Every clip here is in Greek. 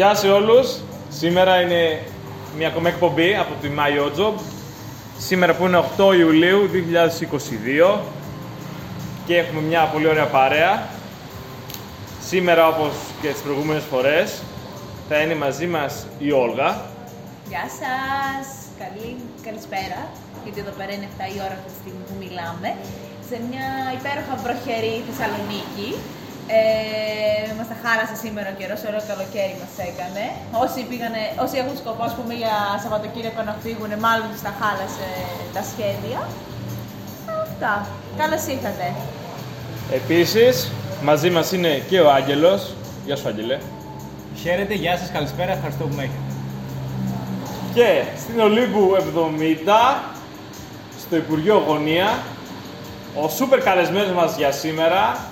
Γεια σε όλους. Σήμερα είναι μια ακόμα εκπομπή από τη My Your Job. Σήμερα που είναι 8 Ιουλίου 2022 και έχουμε μια πολύ ωραία παρέα. Σήμερα, όπως και τις προηγούμενες φορές, θα είναι μαζί μας η Όλγα. Γεια σας. Καλησπέρα. Γιατί εδώ πέρα είναι 7 η ώρα αυτή τη στιγμή που μιλάμε. Σε μια υπέροχα βροχερή Θεσσαλονίκη. Μας τα χάλασε σήμερα ο καιρός, ωραίο καλοκαίρι μας έκανε. Όσοι έχουν σκοπό ας πούμε, για Σαββατοκύριακο να φύγουν, μάλλον τους τα χάλασε τα σχέδια. Αυτά. Καλώς ήρθατε. Επίσης, μαζί μας είναι και ο Άγγελος. Γεια σου, Άγγελε. Χαίρετε, γεια σας, καλησπέρα, ευχαριστώ που με έχετε. Και στην Ολύμπου 70, στο Υπουργείο Γωνία, ο σούπερ καλεσμένος μας για σήμερα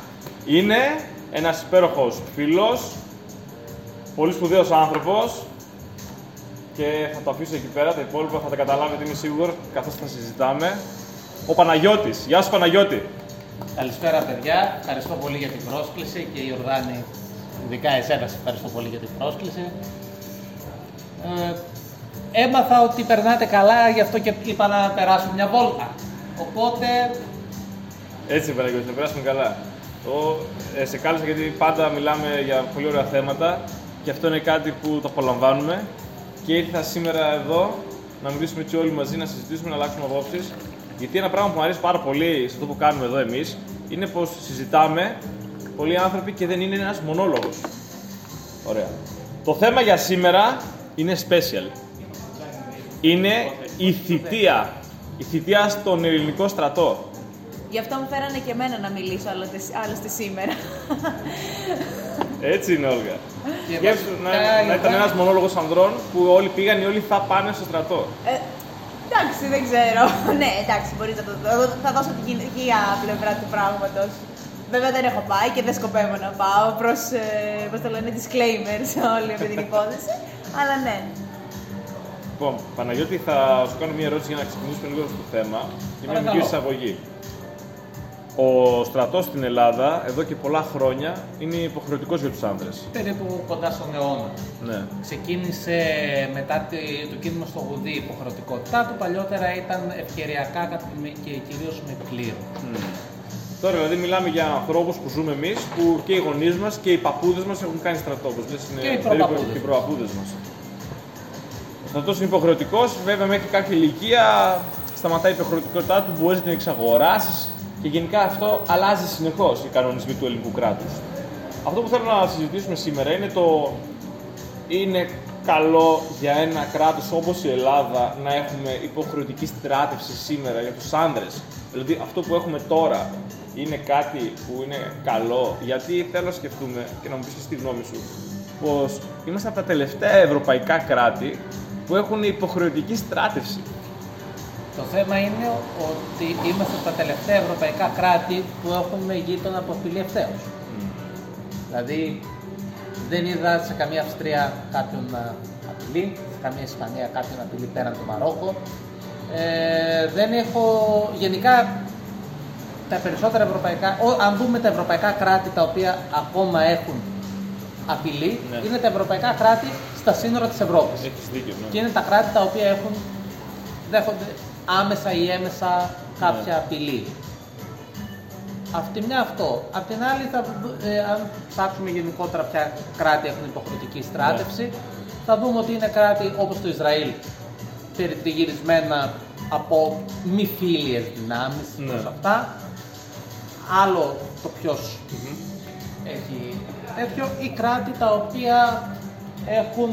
είναι ένας υπέροχος φίλος, πολύ σπουδαίος άνθρωπος και θα το αφήσω εκεί πέρα, τα υπόλοιπα θα τα καταλάβετε, είμαι σίγουρος, καθώς θα συζητάμε. Ο Παναγιώτης. Γεια σου, Παναγιώτη. Καλησπέρα, παιδιά. Ευχαριστώ πολύ για την πρόσκληση και η Ιορδάνη, ειδικά εσένα, ευχαριστώ πολύ για την πρόσκληση. Έμαθα ότι περνάτε καλά, γι' αυτό και είπα να περάσουμε μια βόλτα. Οπότε... Έτσι, Παναγιώτη, να περάσουμε καλά. Σε κάλεσα γιατί πάντα μιλάμε για πολύ ωραία θέματα και αυτό είναι κάτι που το απολαμβάνουμε και ήρθα σήμερα εδώ να μιλήσουμε έτσι όλοι μαζί, να συζητήσουμε, να αλλάξουμε απόψεις, γιατί ένα πράγμα που μου αρέσει πάρα πολύ σε αυτό που κάνουμε εδώ εμείς είναι πως συζητάμε πολλοί άνθρωποι και δεν είναι ένας μονόλογος. Ωραία. Το θέμα για σήμερα είναι special. Είναι η θητεία. Η θητεία στον ελληνικό στρατό. Γι' αυτό μου φέρανε και εμένα να μιλήσω, άλλωστε σήμερα. Έτσι είναι, Όλγα. Να ήταν ένας μονόλογος ανδρών που όλοι πήγαν ή όλοι θα πάνε στο στρατό. Εντάξει, δεν ξέρω. Ναι, εντάξει, μπορείς να το δω. Θα δώσω την γυναικεία πλευρά του πράγματος. Βέβαια δεν έχω πάει και δεν σκοπεύω να πάω προς, πώς το λένε, disclaimer σε όλη αυτή την υπόθεση. Αλλά ναι. Λοιπόν, Παναγιώτη, θα σου κάνω μια ερώτηση για να ξεκινήσουμε λίγο στο θέμα και μια μικρή εισαγωγή. Ο στρατός στην Ελλάδα εδώ και πολλά χρόνια είναι υποχρεωτικός για τους άνδρες. Περίπου κοντά στον αιώνα. Ναι. Ξεκίνησε μετά το κίνημα στο Βουδί υποχρεωτικότητά του. Παλιότερα ήταν ευκαιριακά και κυρίως με πλοίο. Τώρα δηλαδή μιλάμε για ανθρώπους που ζούμε εμείς που και οι γονείς μας και οι παππούδες μας έχουν κάνει στρατό. Και οι προπαππούδες μας. Ο στρατός είναι υποχρεωτικός, βέβαια μέχρι κάποια ηλικία σταματάει η υποχρεωτικότητά του, μπορείς να την εξαγοράσεις. Και γενικά αυτό αλλάζει συνεχώς οι κανονισμοί του ελληνικού κράτους. Αυτό που θέλω να συζητήσουμε σήμερα είναι το είναι καλό για ένα κράτος όπως η Ελλάδα να έχουμε υποχρεωτική στράτευση σήμερα για τους άνδρες. Δηλαδή αυτό που έχουμε τώρα είναι κάτι που είναι καλό, γιατί θέλω να σκεφτούμε και να μου πεις και στη γνώμη σου πως είμαστε από τα τελευταία ευρωπαϊκά κράτη που έχουν υποχρεωτική στράτευση. Το θέμα είναι ότι είμαστε τα τελευταία ευρωπαϊκά κράτη που έχουμε γείτονα από φιλιευτέως. Δηλαδή, δεν είδα σε καμία Αυστρία κάποιον να απειλεί, σε καμία Ισπανία κάποιον να απειλεί πέραν του Μαρόκο. Δεν έχω... Γενικά, τα περισσότερα ευρωπαϊκά... Αν δούμε τα ευρωπαϊκά κράτη τα οποία ακόμα έχουν απειλή, ναι, είναι τα ευρωπαϊκά κράτη στα σύνορα της Ευρώπης. Έχεις δίκιο, ναι. Και είναι τα κράτη τα οποία έχουν... δέχονται άμεσα ή έμεσα κάποια απειλή. Απ' τη μια αυτό. Απ' την άλλη, αν ψάξουμε γενικότερα ποια κράτη έχουν υποχρεωτική στράτευση, θα δούμε ότι είναι κράτη όπως το Ισραήλ, περιτριγυρισμένα από μη φίλιες δυνάμεις, όπως αυτά. Άλλο το ποιος έχει τέτοιο, ή κράτη τα οποία έχουν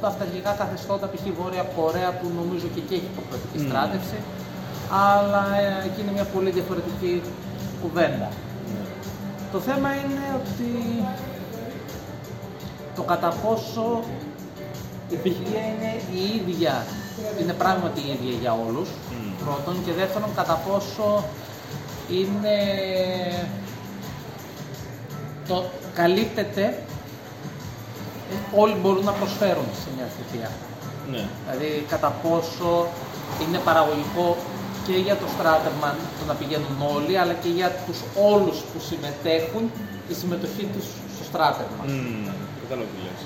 τα αυταρχικά καθεστώτα, π.χ. Βόρεια Κορέα, που νομίζω και εκεί έχει υποχρεωτική στράτευση, αλλά εκεί είναι μια πολύ διαφορετική κουβέντα. Το θέμα είναι ότι το κατά πόσο η θητεία είναι η ίδια, είναι πράγματι η ίδια για όλους, πρώτον, και δεύτερον κατά πόσο είναι το καλύπτεται. Όλοι μπορούν να προσφέρουν σε μια θητεία. Ναι. Δηλαδή, κατά πόσο είναι παραγωγικό και για το στράτευμα το να πηγαίνουν όλοι, αλλά και για τους όλους που συμμετέχουν, τη συμμετοχή τους στο στράτευμα. Κατάλαβα τι λες.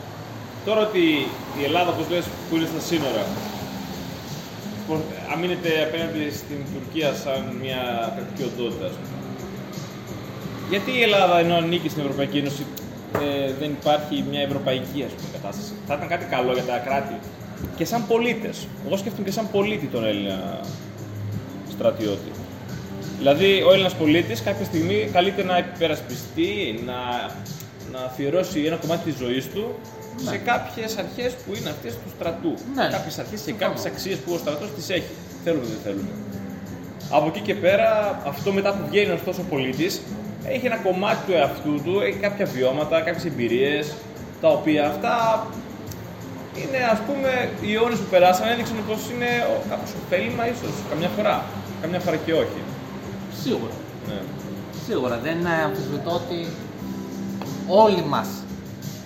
Τώρα ότι η Ελλάδα, όπως λες, που είναι στα σύνορα, αμήνεται απέναντι στην Τουρκία σαν μια κρατική οντότητα, ας πούμε. Γιατί η Ελλάδα, ενώ ανήκει στην Ευρωπαϊκή Ένωση, δεν υπάρχει μια ευρωπαϊκή, ας πούμε, κατάσταση? Θα ήταν κάτι καλό για τα κράτη. Και σαν πολίτες. Εγώ σκέφτομαι και σαν πολίτη τον Έλληνα στρατιώτη. Δηλαδή, ο Έλληνας πολίτης κάποια στιγμή καλείται να υπερασπιστεί, να αφιερώσει ένα κομμάτι της ζωής του, ναι, σε κάποιες αρχές που είναι αυτές του στρατού. Ναι. Κάποιες αρχές και κάποιες αξίες που ο στρατός τις έχει. Θέλουμε ή δεν θέλουμε. Από εκεί και πέρα, αυτό μετά που βγαίνει ωστόσο ο πολίτης, έχει ένα κομμάτι του εαυτού του, έχει κάποια βιώματα, κάποιες εμπειρίες, τα οποία αυτά είναι, ας πούμε, οι ώρες που περάσαν έδειξαν πως είναι κάποιο ωφέλιμα, ίσως καμιά φορά. Καμιά φορά και όχι. Σίγουρα. Ναι. Σίγουρα. Δεν αμφισβητώ ότι όλοι μας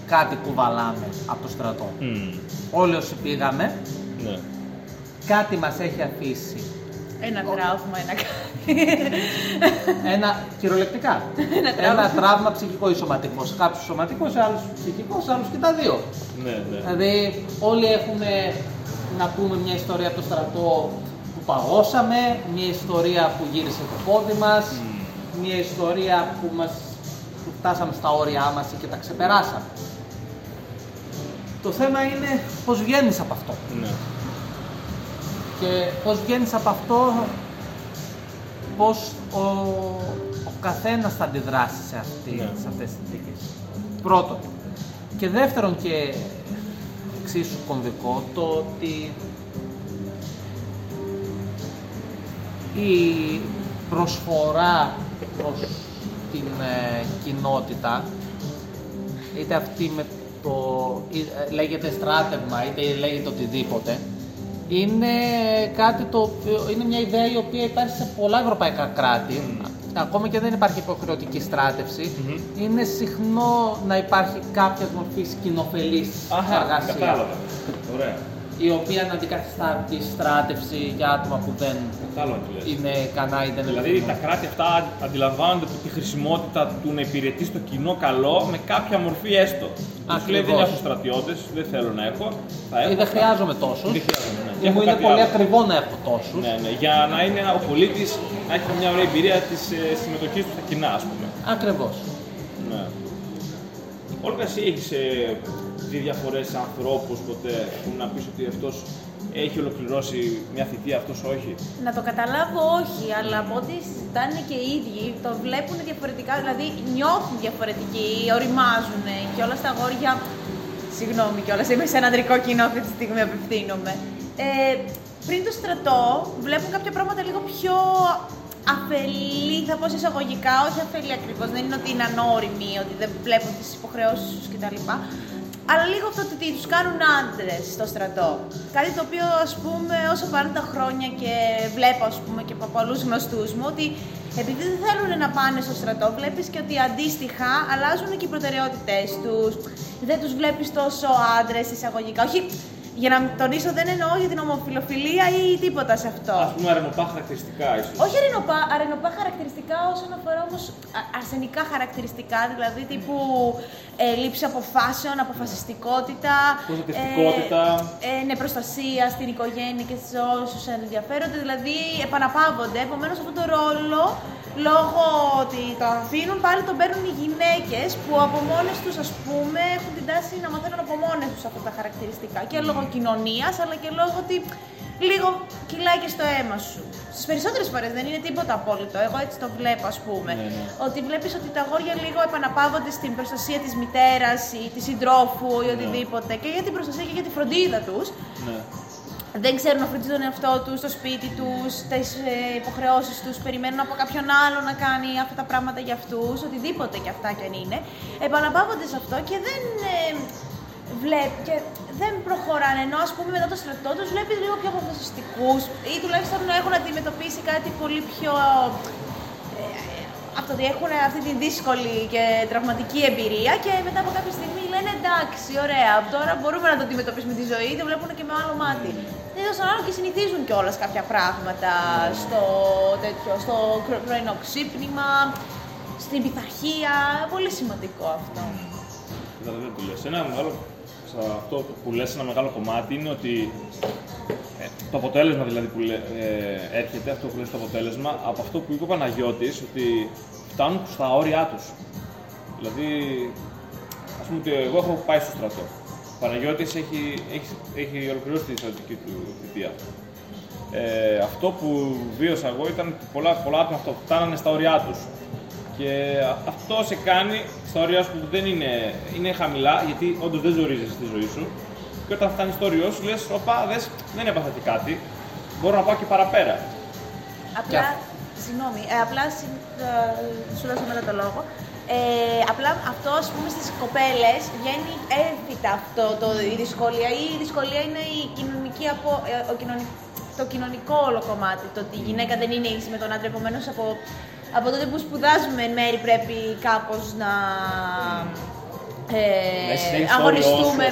κάτι κουβαλάμε από το στρατό. Mm. Όλοι όσοι πήγαμε, ναι, κάτι μας έχει αφήσει. Ένα τραύμα, ένα κάτι. Ένα κυριολεκτικά. Ένα τραύμα ψυχικό ή σωματικό. Κάποιος σωματικός, άλλος ψυχικός, άλλος και τα δύο. Ναι, ναι. Δηλαδή, όλοι έχουμε να πούμε μια ιστορία από το στρατό που παγώσαμε, μια ιστορία που γύρισε το πόδι μας, μια ιστορία που φτάσαμε στα όρια μας και τα ξεπεράσαμε. Το θέμα είναι πώς βγαίνεις από αυτό. Ναι. Και πώς βγαίνεις από αυτό, πώς ο καθένας θα αντιδράσει σε αυτές τις συνθήκες. Πρώτον. Και δεύτερον και εξίσου κομβικό, το ότι η προσφορά προς την κοινότητα, είτε αυτή με το λέγεται στράτευμα, είτε λέγεται οτιδήποτε, είναι κάτι το οποίο, είναι μια ιδέα η οποία υπάρχει σε πολλά ευρωπαϊκά κράτη, ακόμα και δεν υπάρχει υποχρεωτική στράτευση, είναι συχνό να υπάρχει κάποια μορφή κοινοφελής εργασία, η οποία να αντικαθιστά τη στράτευση για άτομα που δεν είναι κανά ή δεν είναι. Δηλαδή τα κράτη αυτά αντιλαμβάνονται τη χρησιμότητα του να υπηρετεί στο κοινό καλό με κάποια μορφή έστω. Τους λέει δεν έχω στρατιώτες, δεν θέλω να έχω. Ή δεν χρειάζομαι τόσους. Ναι. Ή μου είναι πολύ ακριβό να έχω τόσους. Ναι, ναι. Για να είναι ο πολίτης να έχει μια ωραία εμπειρία της συμμετοχής του στα κοινά, ας πούμε. Ακριβώς. Ναι. Όλγα, εσύ έχεις δει διαφορές ανθρώπους ποτέ που να πεις ότι αυτός έχει ολοκληρώσει μια θητεία, αυτός όχι? Να το καταλάβω όχι, αλλά από ό,τι συζητάνε και οι ίδιοι το βλέπουν διαφορετικά, δηλαδή νιώθουν διαφορετικοί, οριμάζουν και όλα στα αγόρια. Συγγνώμη κιόλας, είμαι σε ένα ανδρικό κοινό αυτή τη στιγμή, απευθύνομαι. Πριν το στρατό βλέπουν κάποια πράγματα λίγο πιο αφελή, θα πω σε εισαγωγικά, όχι αφελή ακριβώς, δεν είναι ότι είναι ανώριμοι, ότι δεν βλέπουν τις υποχρεώσεις τους κτλ. Αλλά λίγο αυτό ότι τους κάνουν άντρες στο στρατό. Κάτι το οποίο, ας πούμε, όσο πάνε τα χρόνια και βλέπω, ας πούμε, και από πολλούς γνωστούς μου, ότι επειδή δεν θέλουν να πάνε στο στρατό, βλέπεις και ότι αντίστοιχα αλλάζουν και οι προτεραιότητες τους. Δεν τους βλέπεις τόσο άντρες εισαγωγικά. Όχι, για να τονίσω, δεν εννοώ για την ομοφιλοφιλία ή τίποτα σε αυτό. Ας πούμε, αρενοπά χαρακτηριστικά, ίσως. Όχι αρενοπά χαρακτηριστικά, όσον αφορά όμως αρσενικά χαρακτηριστικά, δηλαδή τύπου λήψη αποφάσεων, αποφασιστικότητα, προστασία στην οικογένεια και σε όσους ενδιαφέρονται, δηλαδή επαναπαύονται. Επομένως, αυτόν τον ρόλο, λόγω ότι το αφήνουν, πάλι τον παίρνουν οι γυναίκες που από μόνες τους, ας πούμε, έχουν την τάση να μαθαίνουν από μόνες τους αυτά τα χαρακτηριστικά. Και λόγω κοινωνίας, αλλά και λόγω ότι λίγο κυλάει και στο αίμα σου. Στις περισσότερες φορές δεν είναι τίποτα απόλυτο. Εγώ έτσι το βλέπω, ας πούμε. Ναι. Ότι βλέπεις ότι τα αγόρια λίγο επαναπαύονται στην προστασία της μητέρας ή της συντρόφου ή οτιδήποτε. Ναι. Και για την προστασία και για τη φροντίδα τους. Ναι. Δεν ξέρουν να φροντίζουν τον εαυτό τους, το σπίτι τους, τις υποχρεώσεις τους. Περιμένουν από κάποιον άλλο να κάνει αυτά τα πράγματα για αυτούς, οτιδήποτε κι αυτά κι αν είναι. Επαναπαύονται σε αυτό και δεν. Και δεν προχωράνε, ενώ ας πούμε μετά το στρατό τους βλέπεις λίγο πιο αποφασιστικούς ή τουλάχιστον έχουν αντιμετωπίσει κάτι πολύ πιο από το ότι έχουν αυτή την δύσκολη και τραυματική εμπειρία και μετά από κάποια στιγμή λένε εντάξει, ωραία, τώρα μπορούμε να το αντιμετωπίσουμε τη ζωή, το βλέπουν και με άλλο μάτι. Είδος τον άλλο και συνηθίζουν κιόλας κάποια πράγματα στο πρωινό ξύπνημα, στην πειθαρχία, πολύ σημαντικό αυτό. Ένα μεγάλο αυτό που λες ένα μεγάλο κομμάτι είναι ότι το αποτέλεσμα δηλαδή που έρχεται, αυτό που λες το αποτέλεσμα, από αυτό που είπε ο Παναγιώτης, ότι φτάνουν στα όρια τους. Δηλαδή, ας πούμε ότι εγώ έχω πάει στο στρατό. Ο Παναγιώτης έχει ολοκληρώσει τη στρατιωτική του θητεία. Αυτό που βίωσα εγώ ήταν πολλά άτομα που φτάνανε στα όρια τους. Και αυτό σε κάνει στα όρια σου που δεν είναι χαμηλά, γιατί όντως δεν ζορίζεσαι στη ζωή σου. Και όταν φτάνεις στο όριό σου, λες, οπα, δες, δεν έπαθα και κάτι. Μπορώ να πάω και παραπέρα. Απλά, συγγνώμη, σου δώσω μετά το λόγο. Απλά αυτό, ας πούμε, στις κοπέλες βγαίνει έμφυτα αυτό η δυσκολία. Η δυσκολία είναι η κοινωνική το κοινωνικό όλο κομμάτι. Το ότι η γυναίκα δεν είναι ίση με τον άντρα, επομένως από τότε που σπουδάζουμε εν μέρη πρέπει κάπως να αγωνιστούμε,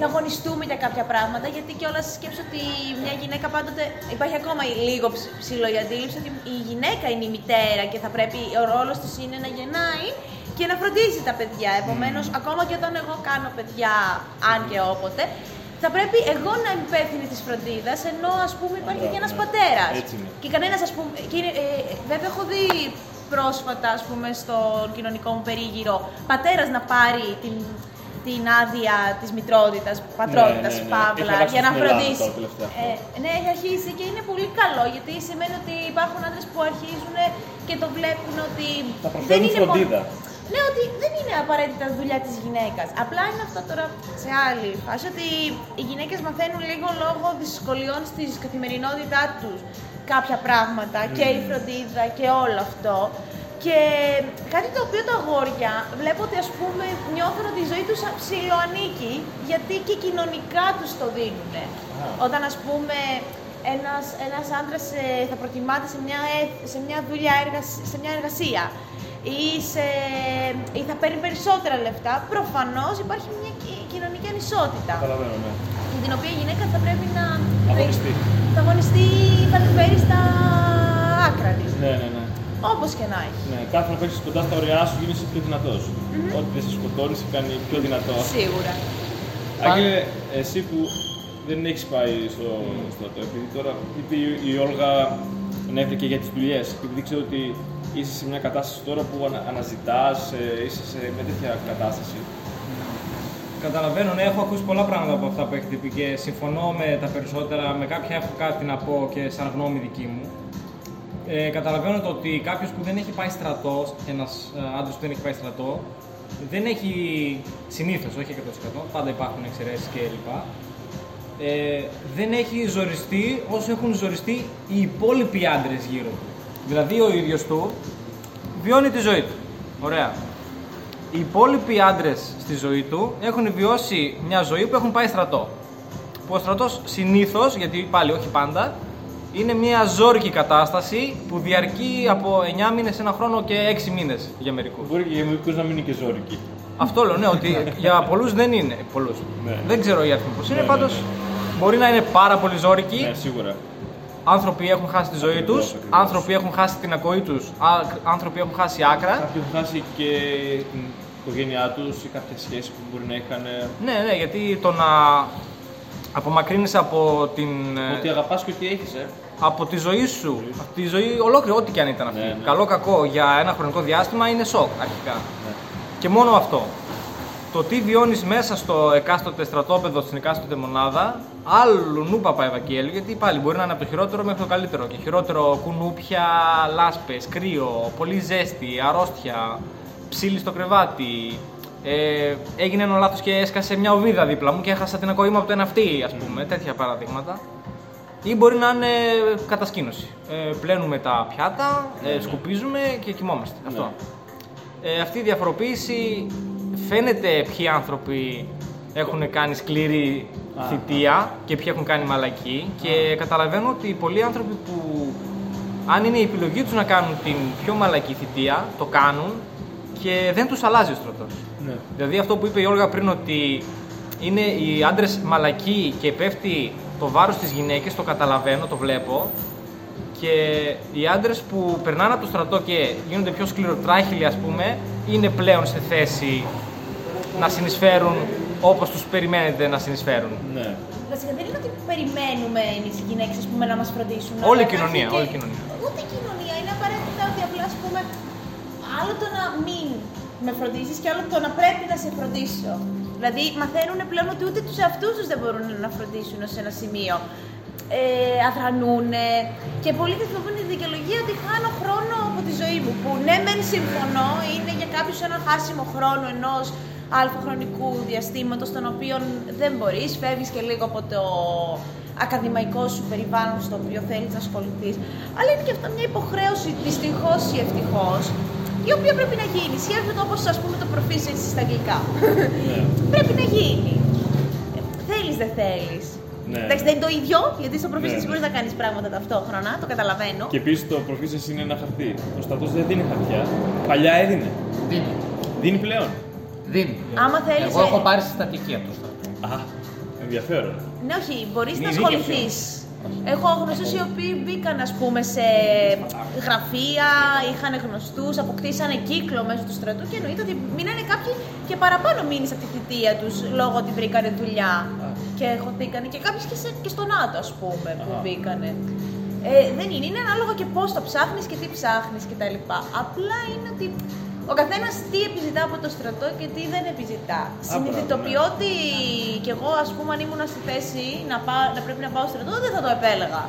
να αγωνιστούμε για κάποια πράγματα, γιατί κιόλας σκέψω ότι μια γυναίκα πάντοτε υπάρχει ακόμα λίγο ψηλό η αντίληψη ότι η γυναίκα είναι η μητέρα και θα πρέπει ο ρόλος της είναι να γεννάει και να φροντίζει τα παιδιά. Επομένως, ακόμα και όταν εγώ κάνω παιδιά, αν και όποτε, θα πρέπει εγώ να είμαι υπεύθυνη της φροντίδας, ενώ ας πούμε υπάρχει και ένας πατέρας. Και κανένας, ας πούμε, βέβαια έχω δει πρόσφατα, ας πούμε, στον κοινωνικό μου περίγυρο, πατέρας να πάρει την άδεια της μητρότητας, πατρότητας, παύλα, για να φροντίσει. Ναι, έχει αρχίσει και είναι πολύ καλό, γιατί σημαίνει ότι υπάρχουν άντρες που αρχίζουν και το βλέπουν ότι δεν είναι φροντίδα. Ναι, ότι δεν είναι απαραίτητα δουλειά της γυναίκας. Απλά είναι αυτό τώρα σε άλλη φάση, ότι οι γυναίκες μαθαίνουν λίγο λόγω δυσκολιών στη καθημερινότητά τους κάποια πράγματα και η φροντίδα και όλο αυτό. Και κάτι το οποίο τα αγόρια βλέπω ότι, ας πούμε, νιώθουν ότι η ζωή τους ψιλοανήκει, γιατί και κοινωνικά τους το δίνουν. Όταν, ας πούμε, ένας άντρας θα προτιμάται σε μια εργασία, ή θα παίρνει περισσότερα λεφτά, προφανώς υπάρχει μια κοινωνική ανισότητα. Καταλαβαίνω, ναι. Με την οποία η γυναίκα θα πρέπει να αγωνιστεί, θα την φέρει στα άκρα της. Ναι. Όπως και να έχει. Ναι, κάθε να παίξεις κοντά στα ωριά σου γίνεσαι πιο δυνατός. Ό,τι δεν σε σκοτώνει, σε κάνει πιο δυνατό. Σίγουρα. Άγγελε, εσύ που δεν έχεις πάει στο στρατό, επειδή τώρα είπε η Όλγα ανέφερε για τις δουλειές, επειδή ξέρω ότι είσαι σε μια κατάσταση τώρα που αναζητάς, είσαι σε μια τέτοια κατάσταση. Καταλαβαίνω, ναι, έχω ακούσει πολλά πράγματα από αυτά που έχετε πει και συμφωνώ με τα περισσότερα, με κάποια έχω κάτι να πω και σαν γνώμη δική μου. Καταλαβαίνω το ότι κάποιος που δεν έχει πάει στρατό, ένας άντρας που δεν έχει πάει στρατό, δεν έχει συνήθως, όχι 100%, πάντα υπάρχουν εξαιρέσεις κλπ. Δεν έχει ζοριστεί όσο έχουν ζοριστεί οι υπόλοιποι άντρες γύρω του. Δηλαδή ο ίδιος του βιώνει τη ζωή του. Ωραία. Οι υπόλοιποι άντρες στη ζωή του έχουν βιώσει μια ζωή που έχουν πάει στρατό. Που ο στρατός συνήθως, γιατί πάλι όχι πάντα, είναι μια ζόρικη κατάσταση που διαρκεί από 9 μήνες, ένα χρόνο και 6 μήνες για μερικούς. Μπορεί και για μερικούς να μην είναι και ζόρικη. Αυτό λέω, ναι, ότι για πολλούς δεν είναι. Πολλούς. Ναι. Δεν ξέρω οι αριθμοί πώς είναι, πάντως μπορεί να είναι πάρα πολύ ζόρικη. Ναι, σίγουρα. Άνθρωποι έχουν χάσει τη ζωή τους, άνθρωποι έχουν χάσει την ακοή τους, άνθρωποι έχουν χάσει άκρα. Κάποιοι έχουν χάσει και την οικογένειά τους ή κάποια σχέση που μπορεί να είχαν. Ναι, γιατί το να απομακρύνεσαι από την. Ότι αγαπάς και ότι έχεις, από τη ζωή σου. Από τη ζωή ολόκληρη, ό,τι και αν ήταν αυτή. Ναι. Καλό-κακό για ένα χρονικό διάστημα είναι σοκ αρχικά. Ναι. Και μόνο αυτό. Το τι βιώνεις μέσα στο εκάστοτε στρατόπεδο, στην εκάστοτε μονάδα, άλλου νου παπαϊβακέλου, γιατί πάλι μπορεί να είναι από το χειρότερο μέχρι το καλύτερο. Και χειρότερο κουνούπια, λάσπες, κρύο, πολύ ζέστη, αρρώστια, ψήλη στο κρεβάτι. Έγινε ένα λάθος και έσκασε μια οβίδα δίπλα μου και έχασα την ακοή μου από το ένα αυτί, ας πούμε, τέτοια παραδείγματα. Ή μπορεί να είναι κατασκήνωση. Πλένουμε τα πιάτα, σκουπίζουμε και κοιμόμαστε. Αυτό. Αυτή η διαφοροποίηση. Φαίνεται ποιοι άνθρωποι έχουν κάνει σκληρή θητεία και ποιοι έχουν κάνει μαλακή και καταλαβαίνω ότι πολλοί άνθρωποι που αν είναι η επιλογή τους να κάνουν την πιο μαλακή θητεία, το κάνουν και δεν τους αλλάζει ο στρατός. Ναι. Δηλαδή αυτό που είπε η Όλγα πριν, ότι είναι οι άντρες μαλακοί και πέφτει το βάρος στις γυναίκες, το καταλαβαίνω, το βλέπω. Και οι άντρες που περνάνε από το στρατό και γίνονται πιο σκληροτράχυλοι, ας πούμε, είναι πλέον σε θέση να συνεισφέρουν όπως τους περιμένετε να συνεισφέρουν. Ναι. Βασικά δεν είναι ότι περιμένουμε εμείς οι γυναίκες να μας φροντίσουν. Όλη η κοινωνία. Ούτε η κοινωνία. Είναι απαραίτητα ότι απλά άλλο το να μην με φροντίσεις και άλλο το να πρέπει να σε φροντίσω. Δηλαδή μαθαίνουν πλέον ότι ούτε τους εαυτούς τους δεν μπορούν να φροντίσουν σε ένα σημείο. Αδρανούν και πολλοί χρησιμοποιούν τη δικαιολογία ότι χάνω χρόνο από τη ζωή μου. Που ναι, μεν συμφωνώ, είναι για κάποιους ένα χάσιμο χρόνο ενός αλφαχρονικού διαστήματος, τον οποίο δεν μπορείς, φεύγεις και λίγο από το ακαδημαϊκό σου περιβάλλον στο οποίο θέλεις να ασχοληθείς. Αλλά είναι και αυτό μια υποχρέωση, δυστυχώς ή ευτυχώς, η οποία πρέπει να γίνει. Σχέζεται όπως το προφίλ έτσι στα αγγλικά. Yeah. Πρέπει να γίνει. Θέλεις, δεν θέλεις. Ναι. Εντάξει, δεν είναι το ίδιο, γιατί στο προφίλ εσύ μπορείς να κάνεις πράγματα ταυτόχρονα, το καταλαβαίνω. Και επίσης το προφίλ εσύ είναι ένα χαρτί. Ο στρατός δεν δίνει χαρτιά. Παλιά έδινε. Δίνει πλέον. Δίνει. Άμα θέλεις. Εγώ έχω πάρει συστατική από το στρατό. Α, ενδιαφέρον. Ναι, όχι, μπορείς να ασχοληθείς. Έχω γνωστούς οι οποίοι μπήκαν σε γραφεία, είχαν γνωστούς, αποκτήσανε κύκλο μέσω του στρατού και εννοείται ότι μείνανε κάποιοι και παραπάνω μήνες από τη θητεία τους λόγω ότι βρήκανε δουλειά και χωθήκανε και κάποιοι και στο ΝΑΤΟ που μπήκανε. Δεν είναι, είναι ανάλογα και πώς το ψάχνεις και τι ψάχνεις κτλ. Απλά είναι ότι ο καθένας τι επιζητά από το στρατό και τι δεν επιζητά. Συνειδητοποιώ ότι κι εγώ, αν ήμουν στη θέση να πρέπει να πάω στο στρατό, δεν θα το επέλεγα.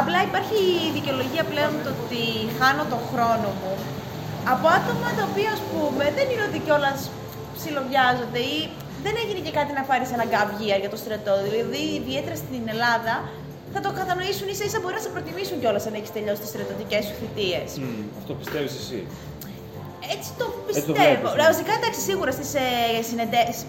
Απλά υπάρχει η δικαιολογία πλέον το ότι χάνω τον χρόνο μου από άτομα τα οποία δεν είναι ότι κιόλας ψιλοβιάζονται ή δεν έγινε και κάτι να πάρεις αναγκαυγία για το στρατό. Δηλαδή, ιδιαίτερα στην Ελλάδα, θα το κατανοήσουν ίσα-ίσα μπορεί να σε προτιμήσουν κιόλας αν έχεις τελειώσει τις στρατιωτικές σου θητείες. Αυτό πιστεύεις εσύ? Έτσι το πιστεύω. Βασικά, εντάξει, σίγουρα στις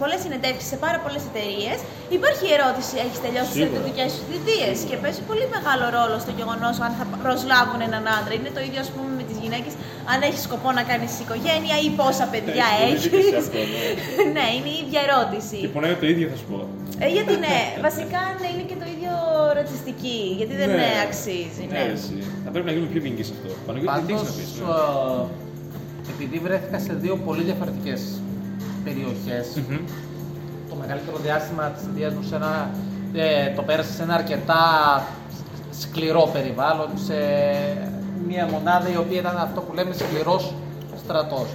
πολλές συνεντεύξεις σε πάρα πολλές εταιρείες υπάρχει η ερώτηση: έχεις τελειώσει τις στρατιωτικές σου θητείες? Και παίζει πολύ μεγάλο ρόλο στο γεγονός αν θα προσλάβουν έναν άντρα. Είναι το ίδιο, με τις γυναίκες, αν έχεις σκοπό να κάνεις οικογένεια ή πόσα παιδιά έχεις. Ναι, είναι η ίδια ερώτηση. Και πονάει το ίδιο, θα σου πω. Γιατί ναι, βασικά είναι και το ίδιο ρατσιστική. Γιατί δεν αξίζει. Θα πρέπει να γίνουμε πιο ποινικοί σε αυτό. Επειδή βρέθηκα σε δύο πολύ διαφορετικές περιοχές, το μεγαλύτερο διάστημα της θητείας μου το πέρασα σε ένα αρκετά σκληρό περιβάλλον, σε μια μονάδα η οποία ήταν αυτό που λέμε σκληρός στρατός.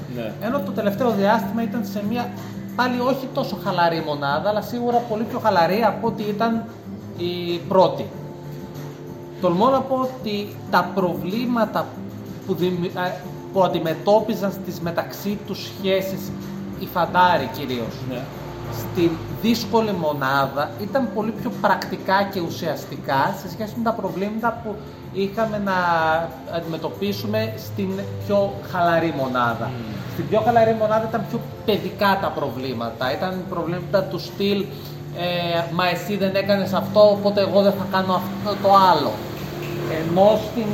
Ενώ το τελευταίο διάστημα ήταν σε μια πάλι όχι τόσο χαλαρή μονάδα, αλλά σίγουρα πολύ πιο χαλαρή από ό,τι ήταν η πρώτη. Τολμώ να πω ότι τα προβλήματα που αντιμετώπιζαν στις μεταξύ τους σχέσεις οι φαντάροι κυρίως. Στην δύσκολη μονάδα ήταν πολύ πιο πρακτικά και ουσιαστικά σε σχέση με τα προβλήματα που είχαμε να αντιμετωπίσουμε στην πιο χαλαρή μονάδα. Στην πιο χαλαρή μονάδα ήταν πιο παιδικά τα προβλήματα. Ήταν προβλήματα του στυλ «Μα εσύ δεν έκανες αυτό, οπότε εγώ δεν θα κάνω αυτό το άλλο». Ενώ στην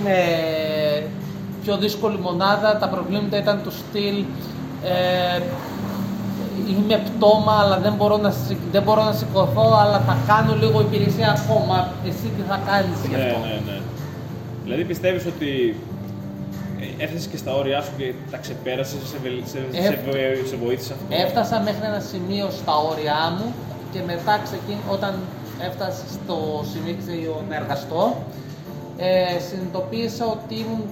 πιο δύσκολη μονάδα τα προβλήματα ήταν του στυλ «Είμαι πτώμα, αλλά δεν μπορώ να σηκωθώ, αλλά θα κάνω λίγο υπηρεσία ακόμα, εσύ τι θα κάνεις γι' αυτό». Ναι. Δηλαδή πιστεύεις ότι έφτασες και στα όρια σου και τα ξεπέρασες, σε βοήθησε αυτό? Έφτασα μέχρι ένα σημείο στα όρια μου και μετά όταν έφτασα στο σημείο να εργαστώ, συνειδητοποίησα ότι ήμουν,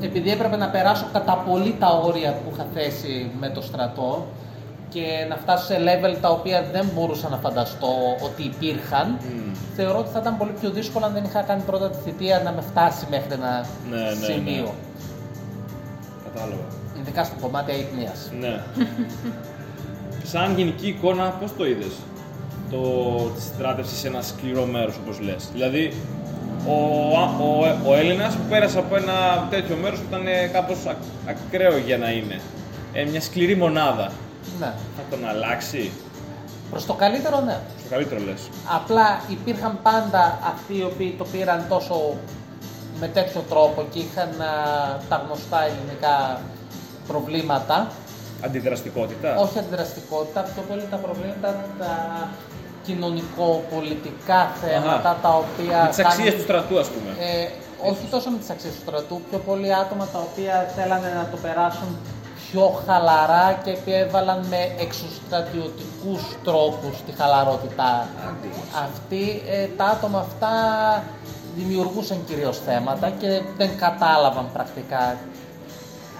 επειδή έπρεπε να περάσω κατά πολύ τα όρια που είχα θέσει με το στρατό και να φτάσω σε level τα οποία δεν μπορούσα να φανταστώ ότι υπήρχαν, θεωρώ ότι θα ήταν πολύ πιο δύσκολο αν δεν είχα κάνει πρώτα τη θητεία να με φτάσει μέχρι ένα σημείο. Κατάλαβα. Ειδικά στο κομμάτι αϊπνίας. Ναι. Σαν γενική εικόνα, πώς το είδες τη στράτευση σε ένα σκληρό μέρος, όπως λες? Δηλαδή, ο Έλληνας που πέρασε από ένα τέτοιο μέρος που ήταν κάπως ακραίο για να είναι μια σκληρή μονάδα, θα τον αλλάξει? Προς το καλύτερο, ναι. Προς το καλύτερο λες. Απλά υπήρχαν πάντα αυτοί οι οποίοι το πήραν τόσο με τέτοιο τρόπο και είχαν τα γνωστά ελληνικά προβλήματα. Αντιδραστικότητα. Όχι αντιδραστικότητα, πιο πολύ τα προβλήματα κοινωνικο-πολιτικά θέματα, τα οποία. Με τις αξίες του στρατού, ας πούμε. Όχι τόσο με τις αξίες του στρατού, πιο πολλοί άτομα τα οποία θέλανε να το περάσουν πιο χαλαρά και επιέβαλαν με εξωστρατιωτικούς τρόπους τη χαλαρότητα. Αυτοί, τα άτομα αυτά δημιουργούσαν κυρίως θέματα και δεν κατάλαβαν πρακτικά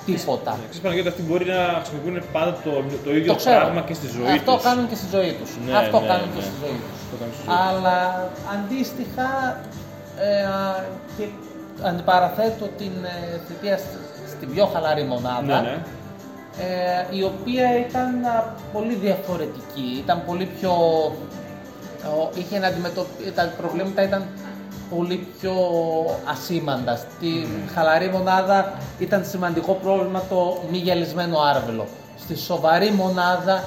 τίποτα. Ξέρεις Παναγιώτη, αυτοί μπορεί να χρησιμοποιούν πάντα το ίδιο πράγμα και στη ζωή τους. Αυτό κάνουν και στη ζωή τους. Αλλά αντίστοιχα και αντιπαραθέτω την θητεία στην πιο χαλαρή μονάδα, η οποία ήταν πολύ διαφορετική, ήταν πολύ πιο... Τα προβλήματα ήταν πολύ πιο ασήμαντα. Στη χαλαρή μονάδα ήταν σημαντικό πρόβλημα το μη γυαλισμένο άρβελο. Στη σοβαρή μονάδα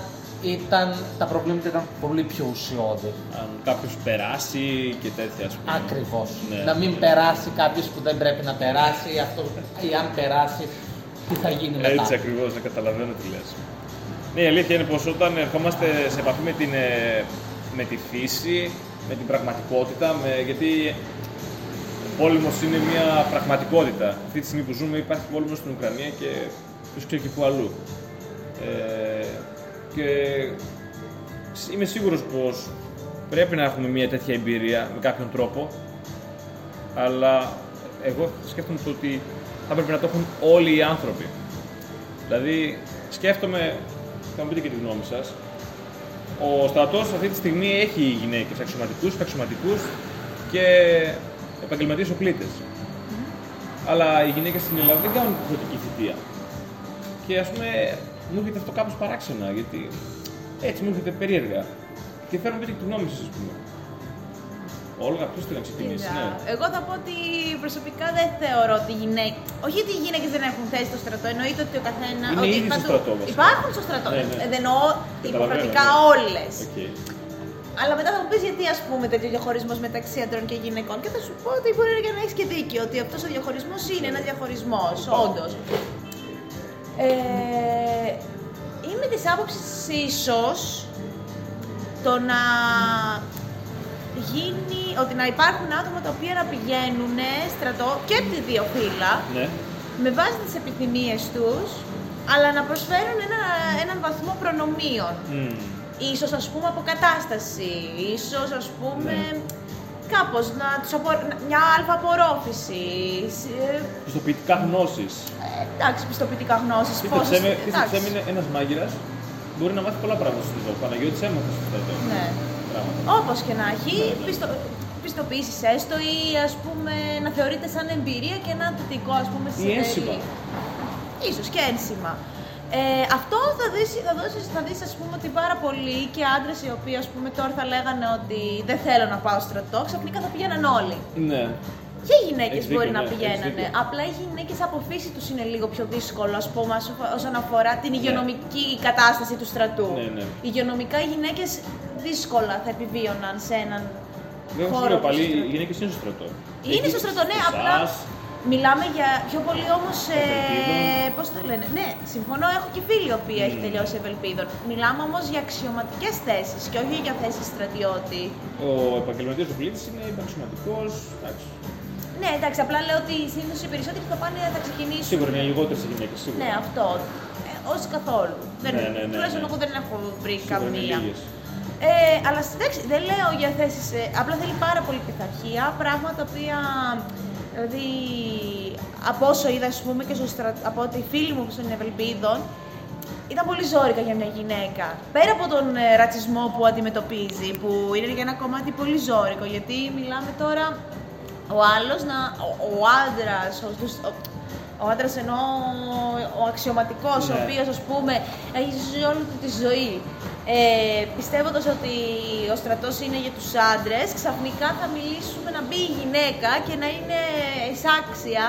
τα προβλήματα ήταν πολύ πιο ουσιώδη. Αν κάποιος περάσει και τέτοια, ας πούμε. Ακριβώς. Να μην περάσει κάποιος που δεν πρέπει να περάσει, ή αν περάσει, τι θα γίνει μετά. Έτσι ακριβώς, να καταλαβαίνω τι λες. Ναι, η αλήθεια είναι πως όταν ερχόμαστε σε επαφή με τη φύση, με την πραγματικότητα, γιατί ο πόλεμος είναι μια πραγματικότητα. Αυτή τη στιγμή που ζούμε υπάρχει πόλεμος στην Ουκρανία και ποιος ξέρει και πού αλλού. Και είμαι σίγουρος πως πρέπει να έχουμε μια τέτοια εμπειρία με κάποιον τρόπο, αλλά εγώ σκέφτομαι το ότι θα πρέπει να το έχουν όλοι οι άνθρωποι. Δηλαδή σκέφτομαι, θα μου πείτε και τη γνώμη σας, ο στρατός αυτή τη στιγμή έχει γυναίκες αξιωματικούς και επαγγελματίες οπλίτες. Αλλά οι γυναίκες στην Ελλάδα δεν κάνουν υποχρεωτική θητεία. Και ας πούμε, μου έρχεται αυτό κάπως παράξενα, γιατί έτσι μου έρχεται περίεργα. Και θέλω να πείτε και τη γνώμη σας, ας πούμε. Όλγα, ποιος θέλει να ξεκινήσει, Εγώ θα πω ότι προσωπικά δεν θεωρώ ότι οι γυναίκες. Όχι ότι οι γυναίκες δεν έχουν θέση στο στρατό, εννοείται ότι ο καθένα. Είναι ότι ήδη στο στρατό. Υπάρχουν στο στρατό. Δεν εννοώ υποχρεωτικά όλες. Okay. Αλλά μετά θα μου πεις γιατί, ας πούμε, τέτοιο διαχωρισμός μεταξύ αντρών και γυναικών. Και θα σου πω ότι μπορεί να έχεις και δίκιο, ότι αυτός ο διαχωρισμός είναι ένας διαχωρισμός, όντως. Είμαι της άποψης ίσως το να γίνει, ότι να υπάρχουν άτομα τα οποία να πηγαίνουν στρατό και από τη δύο φύλλα, με βάση τις επιθυμίες τους, αλλά να προσφέρουν έναν βαθμό προνομίων. Ίσως, ας πούμε, αποκατάσταση, ίσως, ας πούμε, κάπως να τους μια αλφα απορρόφηση. Πιστοποιητικά γνώσεις. Εντάξει, πιστοποιητικά γνώσεις. Πίστεψέ με, ένας μάγειρας μπορεί να μάθει πολλά πράγματα στη ζωή. Παναγιώτης έμαθε στο στρατό. Ναι. Όπως και να έχει, πιστοποιήσεις έστω ή, ας πούμε, να θεωρείται σαν εμπειρία και ένα θετικό, ας πούμε, συνέστημα. Ίσως και ένσημα. Αυτό θα δεις, ας πούμε, ότι πάρα πολλοί και άντρες οι οποίοι, ας πούμε, τώρα θα λέγανε ότι δεν θέλω να πάω στρατό, ξαφνικά θα πηγαίναν όλοι. Ναι. Και οι γυναίκες μπορεί να πηγαίνανε. Απλά οι γυναίκες από φύση τους είναι λίγο πιο δύσκολο, ας πούμε, όσον αφορά την υγειονομική κατάσταση του στρατού. Υγειονομικά οι γυναίκες δύσκολα θα επιβίωναν σε έναν χώρο. Πάλι οι γυναίκες είναι στο στρατό. Είναι στο στρατό, ναι, απλά. Μιλάμε για πιο πολύ όμως. Πώς το λένε, ναι, συμφωνώ. Έχω και φίλοι οι οποίοι έχει τελειώσει Ευελπίδων. Μιλάμε όμως για αξιωματικές θέσεις και όχι για θέσεις στρατιώτη. Ο επαγγελματίας οπλίτης είναι επαγγελματικός. Ναι, εντάξει, απλά λέω ότι συνήθως οι περισσότεροι θα ξεκινήσουν. Σίγουρα είναι λιγότερες οι γυναίκες. Ναι, αυτό. Όχι καθόλου. Τουλάχιστον εγώ δεν έχω βρει καμία. Αλλά εντάξει, δεν λέω για θέσεις. Απλά θέλει πάρα πολύ πειθαρχία, πράγματα τα οποία. Δηλαδή, από όσο είδα, ας πούμε, και από τη φίλη μου στον Ευελπίδων, ήταν πολύ ζόρικα για μια γυναίκα. Πέρα από τον ρατσισμό που αντιμετωπίζει, που είναι για ένα κομμάτι πολύ ζόρικο, γιατί μιλάμε τώρα ο άντρας εννοώ ο αξιωματικός, ο οποίος, ας πούμε, έχει ζήσει όλη του τη ζωή. Πιστεύοντας ότι ο στρατός είναι για τους άντρες, ξαφνικά θα μιλήσουμε να μπει η γυναίκα και να είναι εισάξια.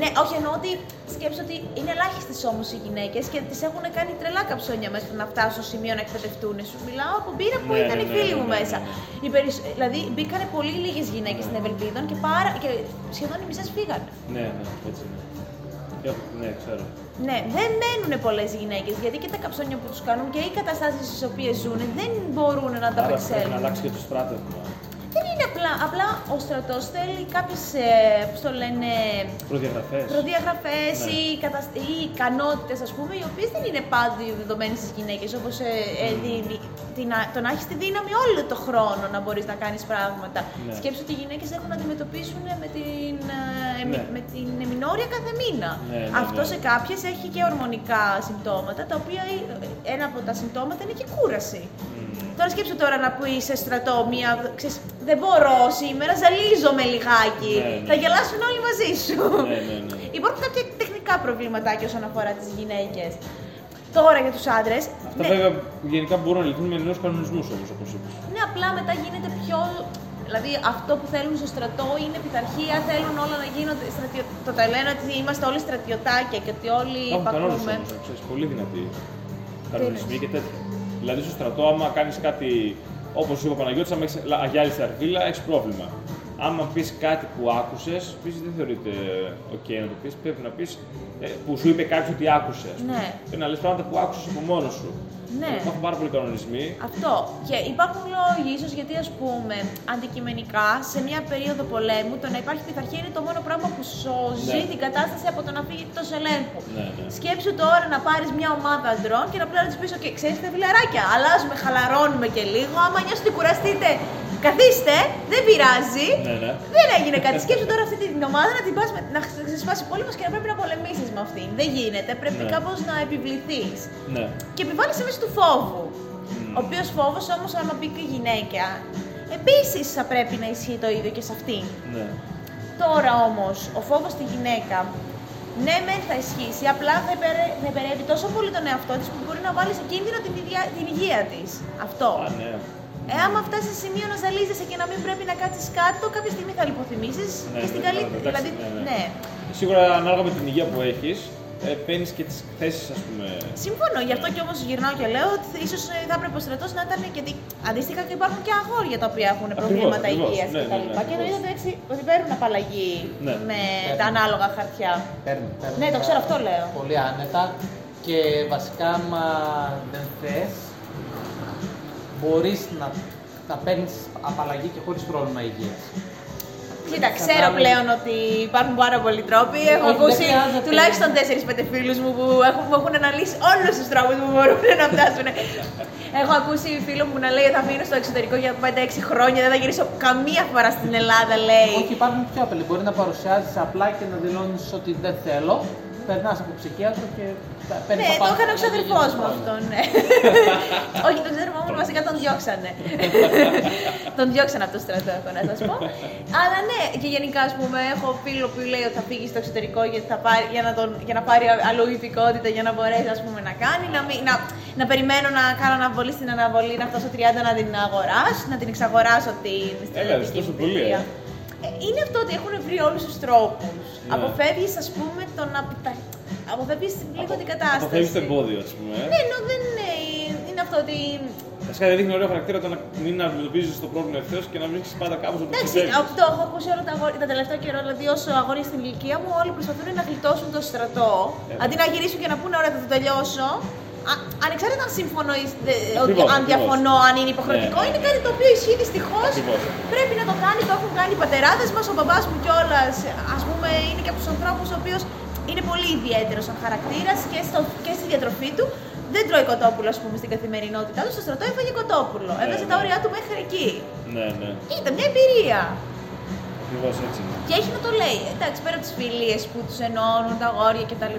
Ναι, όχι, εννοώ ότι σκέψω ότι είναι ελάχιστες όμως οι γυναίκες και τις έχουν κάνει τρελά καψόνια μέσα να φτάσουν στο σημείο να εκπαιδευτούν. Σου μιλάω από πείρα που ήταν οι φίλοι μου μέσα. Δηλαδή μπήκανε πολύ λίγες γυναίκες στην Ευελπίδων και σχεδόν οι μισές φύγανε. Έτσι είναι. Ξέρω. Ναι, δεν μένουν πολλές γυναίκες, γιατί και τα καψόνια που τους κάνουν και οι καταστάσεις στις οποίες ζουν δεν μπορούν να τα απεξέλθουν. Άρα πρέπει να αλλάξει και το στράτευμα. Δεν είναι απλά απλά ο στρατός θέλει κάποιες, πώς το λένε, προδιαγραφές ναι. ή ικανότητες, ας πούμε, οι οποίες δεν είναι πάντοτε δεδομένες στις γυναίκες, όπως το να έχεις τη δύναμη όλο το χρόνο να μπορείς να κάνεις πράγματα. Ναι. Σκέψου ότι οι γυναίκες έχουν να αντιμετωπίσουν με την εμεινόρια κάθε μήνα. Ναι. Αυτό σε κάποιες έχει και ορμονικά συμπτώματα, τα οποία ένα από τα συμπτώματα είναι και κούραση. Τώρα σκέψου τώρα να που είσαι στρατό, ξέρεις, δεν μπορώ σήμερα, ζαλίζομαι λιγάκι, θα γελάσουν όλοι μαζί σου. Υπάρχουν κάποια τεχνικά προβληματάκια όσον αφορά τις γυναίκες. Τώρα για τους άντρες... Αυτά βέβαια γενικά μπορούν να λυθούν με νέους κανονισμούς όπως είπες. Ναι, απλά μετά γίνεται πιο... Δηλαδή αυτό που θέλουν στο στρατό είναι πειθαρχία, θέλουν όλα να γίνονται το τα λένε ότι είμαστε όλοι στρατιωτάκια και ότι όλοι υπακούμε. Πολύ δυνατοί κανονισμοί και τέτοια. Δηλαδή στο στρατό, άμα κάνεις κάτι, όπως είπε ο Παναγιώτης, άμα έχεις αγιάλει στα αρβίλα, έχεις πρόβλημα. Άμα πεις κάτι που άκουσες, δεν θεωρείται okay να το πεις, πρέπει να πεις που σου είπε κάποιος ότι άκουσε. Ναι. Πρέπει να λες πράγματα που άκουσες από μόνος σου. Ναι. Υπάρχουν πάρα πολλοί κανονισμοί. Αυτό. Και υπάρχουν λόγοι, ίσως γιατί, ας πούμε, αντικειμενικά σε μια περίοδο πολέμου το να υπάρχει πειθαρχία είναι το μόνο πράγμα που σώζει την κατάσταση από το να φύγει εκτός ελέγχου. Σκέψου τώρα να πάρεις μια ομάδα αντρών και να πλέον να τους πεις: «Okay, ξέρετε, φιλαράκια, αλλάζουμε, χαλαρώνουμε και λίγο. Άμα νιώσετε ότι κουραστείτε, καθίστε, δεν πειράζει. Δεν έγινε κάτι». Σκέψου τώρα αυτή την ομάδα να την πας, να ξεσπάσει πόλεμος και να πρέπει να πολεμήσεις με αυτήν. Δεν γίνεται. Πρέπει κάπως να επιβληθείς. Και επιβάλλεσαι μέσα του φόβου. Ο οποίος φόβος όμως, άμα μπει και η γυναίκα, επίσης θα πρέπει να ισχύει το ίδιο και σε αυτήν. Τώρα όμως, ο φόβος στη γυναίκα, ναι, μεν θα ισχύσει, απλά θα επηρεάζει τόσο πολύ τον εαυτό της που μπορεί να βάλει σε κίνδυνο την υγεία της. Αυτό. Άμα φτάσει σε σημείο να ζαλίζεσαι και να μην πρέπει να κάτσεις κάτω, κάποια στιγμή θα λιποθυμήσεις και στην καλύτερη. Δηλαδή, σίγουρα ανάλογα με την υγεία που έχεις, παίρνεις και τις θέσεις, ας πούμε. Συμφωνώ, γι' αυτό και όμως γυρνάω και λέω ότι ίσως θα έπρεπε ο στρατός να ήταν. Γιατί αντίστοιχα και υπάρχουν και αγόρια τα οποία έχουν προβλήματα υγείας κτλ. Και το είδατε έτσι ότι παίρνουν απαλλαγή με τα ανάλογα χαρτιά. Ναι, το ξέρω, αυτό λέω. Πολύ άνετα και βασικά, άμα δεν θες, μπορείς να παίρνεις απαλλαγή και χωρίς πρόβλημα υγείας. Κοίτα, ξέρω πλέον ότι υπάρχουν πάρα πολλοί τρόποι. Έχω ακούσει τουλάχιστον 4-5 φίλους μου που έχουν αναλύσει όλους τους τρόπους που μπορούν να φτάσουν. Έχω ακούσει φίλο μου να λέει ότι θα μείνω στο εξωτερικό για 5-6 χρόνια, δεν θα γυρίσω καμία φορά στην Ελλάδα, λέει. Όχι, υπάρχουν πιο απλοί. Μπορεί να παρουσιάζεις απλά και να δηλώνεις ότι δεν θέλω. Περνάς από ψυχίατρο και παίρνεις απάντηση. Ναι, το έκανε ο ξαδερφός μου αυτό, ναι. Όχι, τον ξαδερφό μου βασικά τον διώξανε. Τον διώξανε από το στρατό, έχω να σας πω. Αλλά ναι, και γενικά, ας πούμε, έχω φίλο που λέει ότι θα φύγει στο εξωτερικό για να πάρει αλλού υπηκότητα, για να μπορέσει, ας πούμε, να κάνει. Να περιμένω να κάνω αναβολή στην αναβολή, να φτάσω 30 να την αγοράσω, να την εξαγοράσω την στρατιωτική. Είναι αυτό ότι έχουν βρει όλους τους τρόπους. Ναι. Αποφεύγεις, ας πούμε, τον να αποφεύγεις λίγο την κατάσταση. Αποφεύγεις το εμπόδιο, ας πούμε. Ναι, ενώ δεν είναι αυτό ότι... Βασικά δεν δείχνει ωραίο χαρακτήρα το να μην αντιμετωπίζεις το πρόβλημα ευθέως και να βρίσκεις πάντα κάπως όπου πιστεύεις. Εντάξει, αυτό έχω ακούσει όλο τα τελευταία καιρό. Δηλαδή, όσο αγόρια στην ηλικία μου, όλοι προσπαθούν να γλιτώσουν το στρατό. Αντί να γυρίσουν και να πούνε: «Ωραία, θα το τελειώσω». Ανεξάρτητα αν συμφωνώ ή αν διαφωνώ, αν είναι υποχρεωτικό, είναι κάτι το οποίο ισχύει δυστυχώς. Πρέπει να το κάνει, το έχουν κάνει οι πατεράδες μας, ο μπαμπάς μου κιόλας. Ας πούμε, είναι και από τους ανθρώπους ο οποίος είναι πολύ ιδιαίτερος σαν χαρακτήρας και στη διατροφή του. Δεν τρώει κοτόπουλο, ας πούμε, στην καθημερινότητά του. Στο στρατό έφαγε κοτόπουλο. Έβγαζε τα όρια του μέχρι εκεί. Ήταν μια εμπειρία. Ακριβώς έτσι. Και έχει να το λέει. Εντάξει, πέρα από τις φιλίες που τους ενώνουν, τα αγόρια κτλ.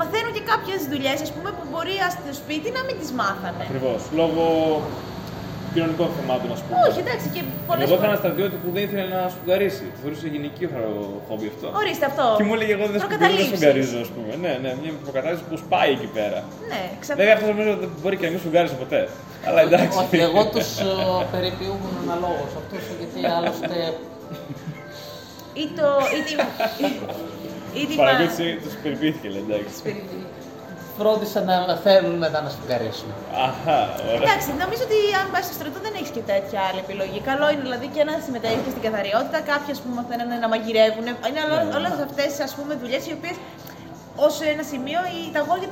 Μαθαίνουν και κάποιες δουλειές, ας πούμε, που μπορεί στο σπίτι να μην τις μάθανε. Ακριβώς. Λόγω κοινωνικών θεμάτων, ας πούμε. Όχι, εντάξει. Και πολλές φορές. Εγώ είχα ένα στρατιώτη που δεν ήθελε να σπουδαρίσει. Το θεωρούσε γυναικείο χόμπι αυτό. Ορίστε αυτό. Και μου έλεγε: «Εγώ δεν σπουδαρίζω», ας πούμε. Ναι, μια προκατάληψη που σπάει εκεί πέρα. Ναι, ξαφνικά. Βέβαια, αυτό νομίζω δεν μπορεί και να μην σπουδάριζε ποτέ. Αλλά εντάξει. Όχι, εγώ του περιποιούμουν αναλόγως. Αυτό γιατί άλλωστε. Παρακολουθήσε, τους περιποιήθηκε, εντάξει. Φρόντισαν να θέλουν μετά να σπουδαρίσουν. Αχα, ωραία. Εντάξει, νομίζω ότι αν πας στο στρατό δεν έχεις και τέτοια άλλη επιλογή. Καλό είναι δηλαδή και να συμμετέχεις και στην καθαριότητα. Κάποιοι, ας πούμε, μαθαίνουν να μαγειρεύουν. Είναι όλες αυτές, ας πούμε, δουλειές οι οποίες ως ένα σημείο τα αγόρια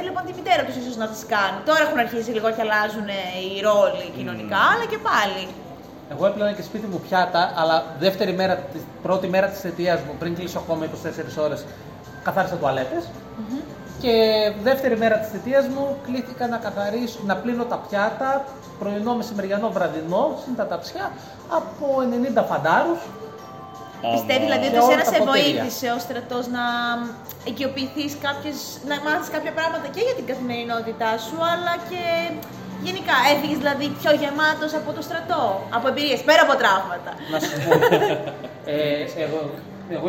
έλεγαν τη μητέρα τους ίσως να τις κάνουν. Τώρα έχουν αρχίσει λίγο και αλλάζουν οι ρόλοι κοινωνικά, αλλά και πάλι. Εγώ έπλανα και σπίτι μου πιάτα, αλλά δεύτερη μέρα, πρώτη μέρα της θητείας μου, πριν κλείσω ακόμα 24 ώρες, καθάρισα τουαλέτες. Mm-hmm. Και δεύτερη μέρα της θητείας μου, κλήθηκα να καθαρίσω, να πλύνω τα πιάτα, πρωινό, μεσημεριανό, βραδινό, συν τα ταψιά, από 90 φαντάρους. Πιστεύει δηλαδή ότι ο ένας σε βοήθησε ο στρατός να οικειοποιηθείς κάποιες, να μάθεις κάποια πράγματα και για την καθημερινότητά σου, αλλά και γενικά έφυγες δηλαδή πιο γεμάτος από το στρατό, από εμπειρίες, πέρα από τραύματα. Να σου πω, εγώ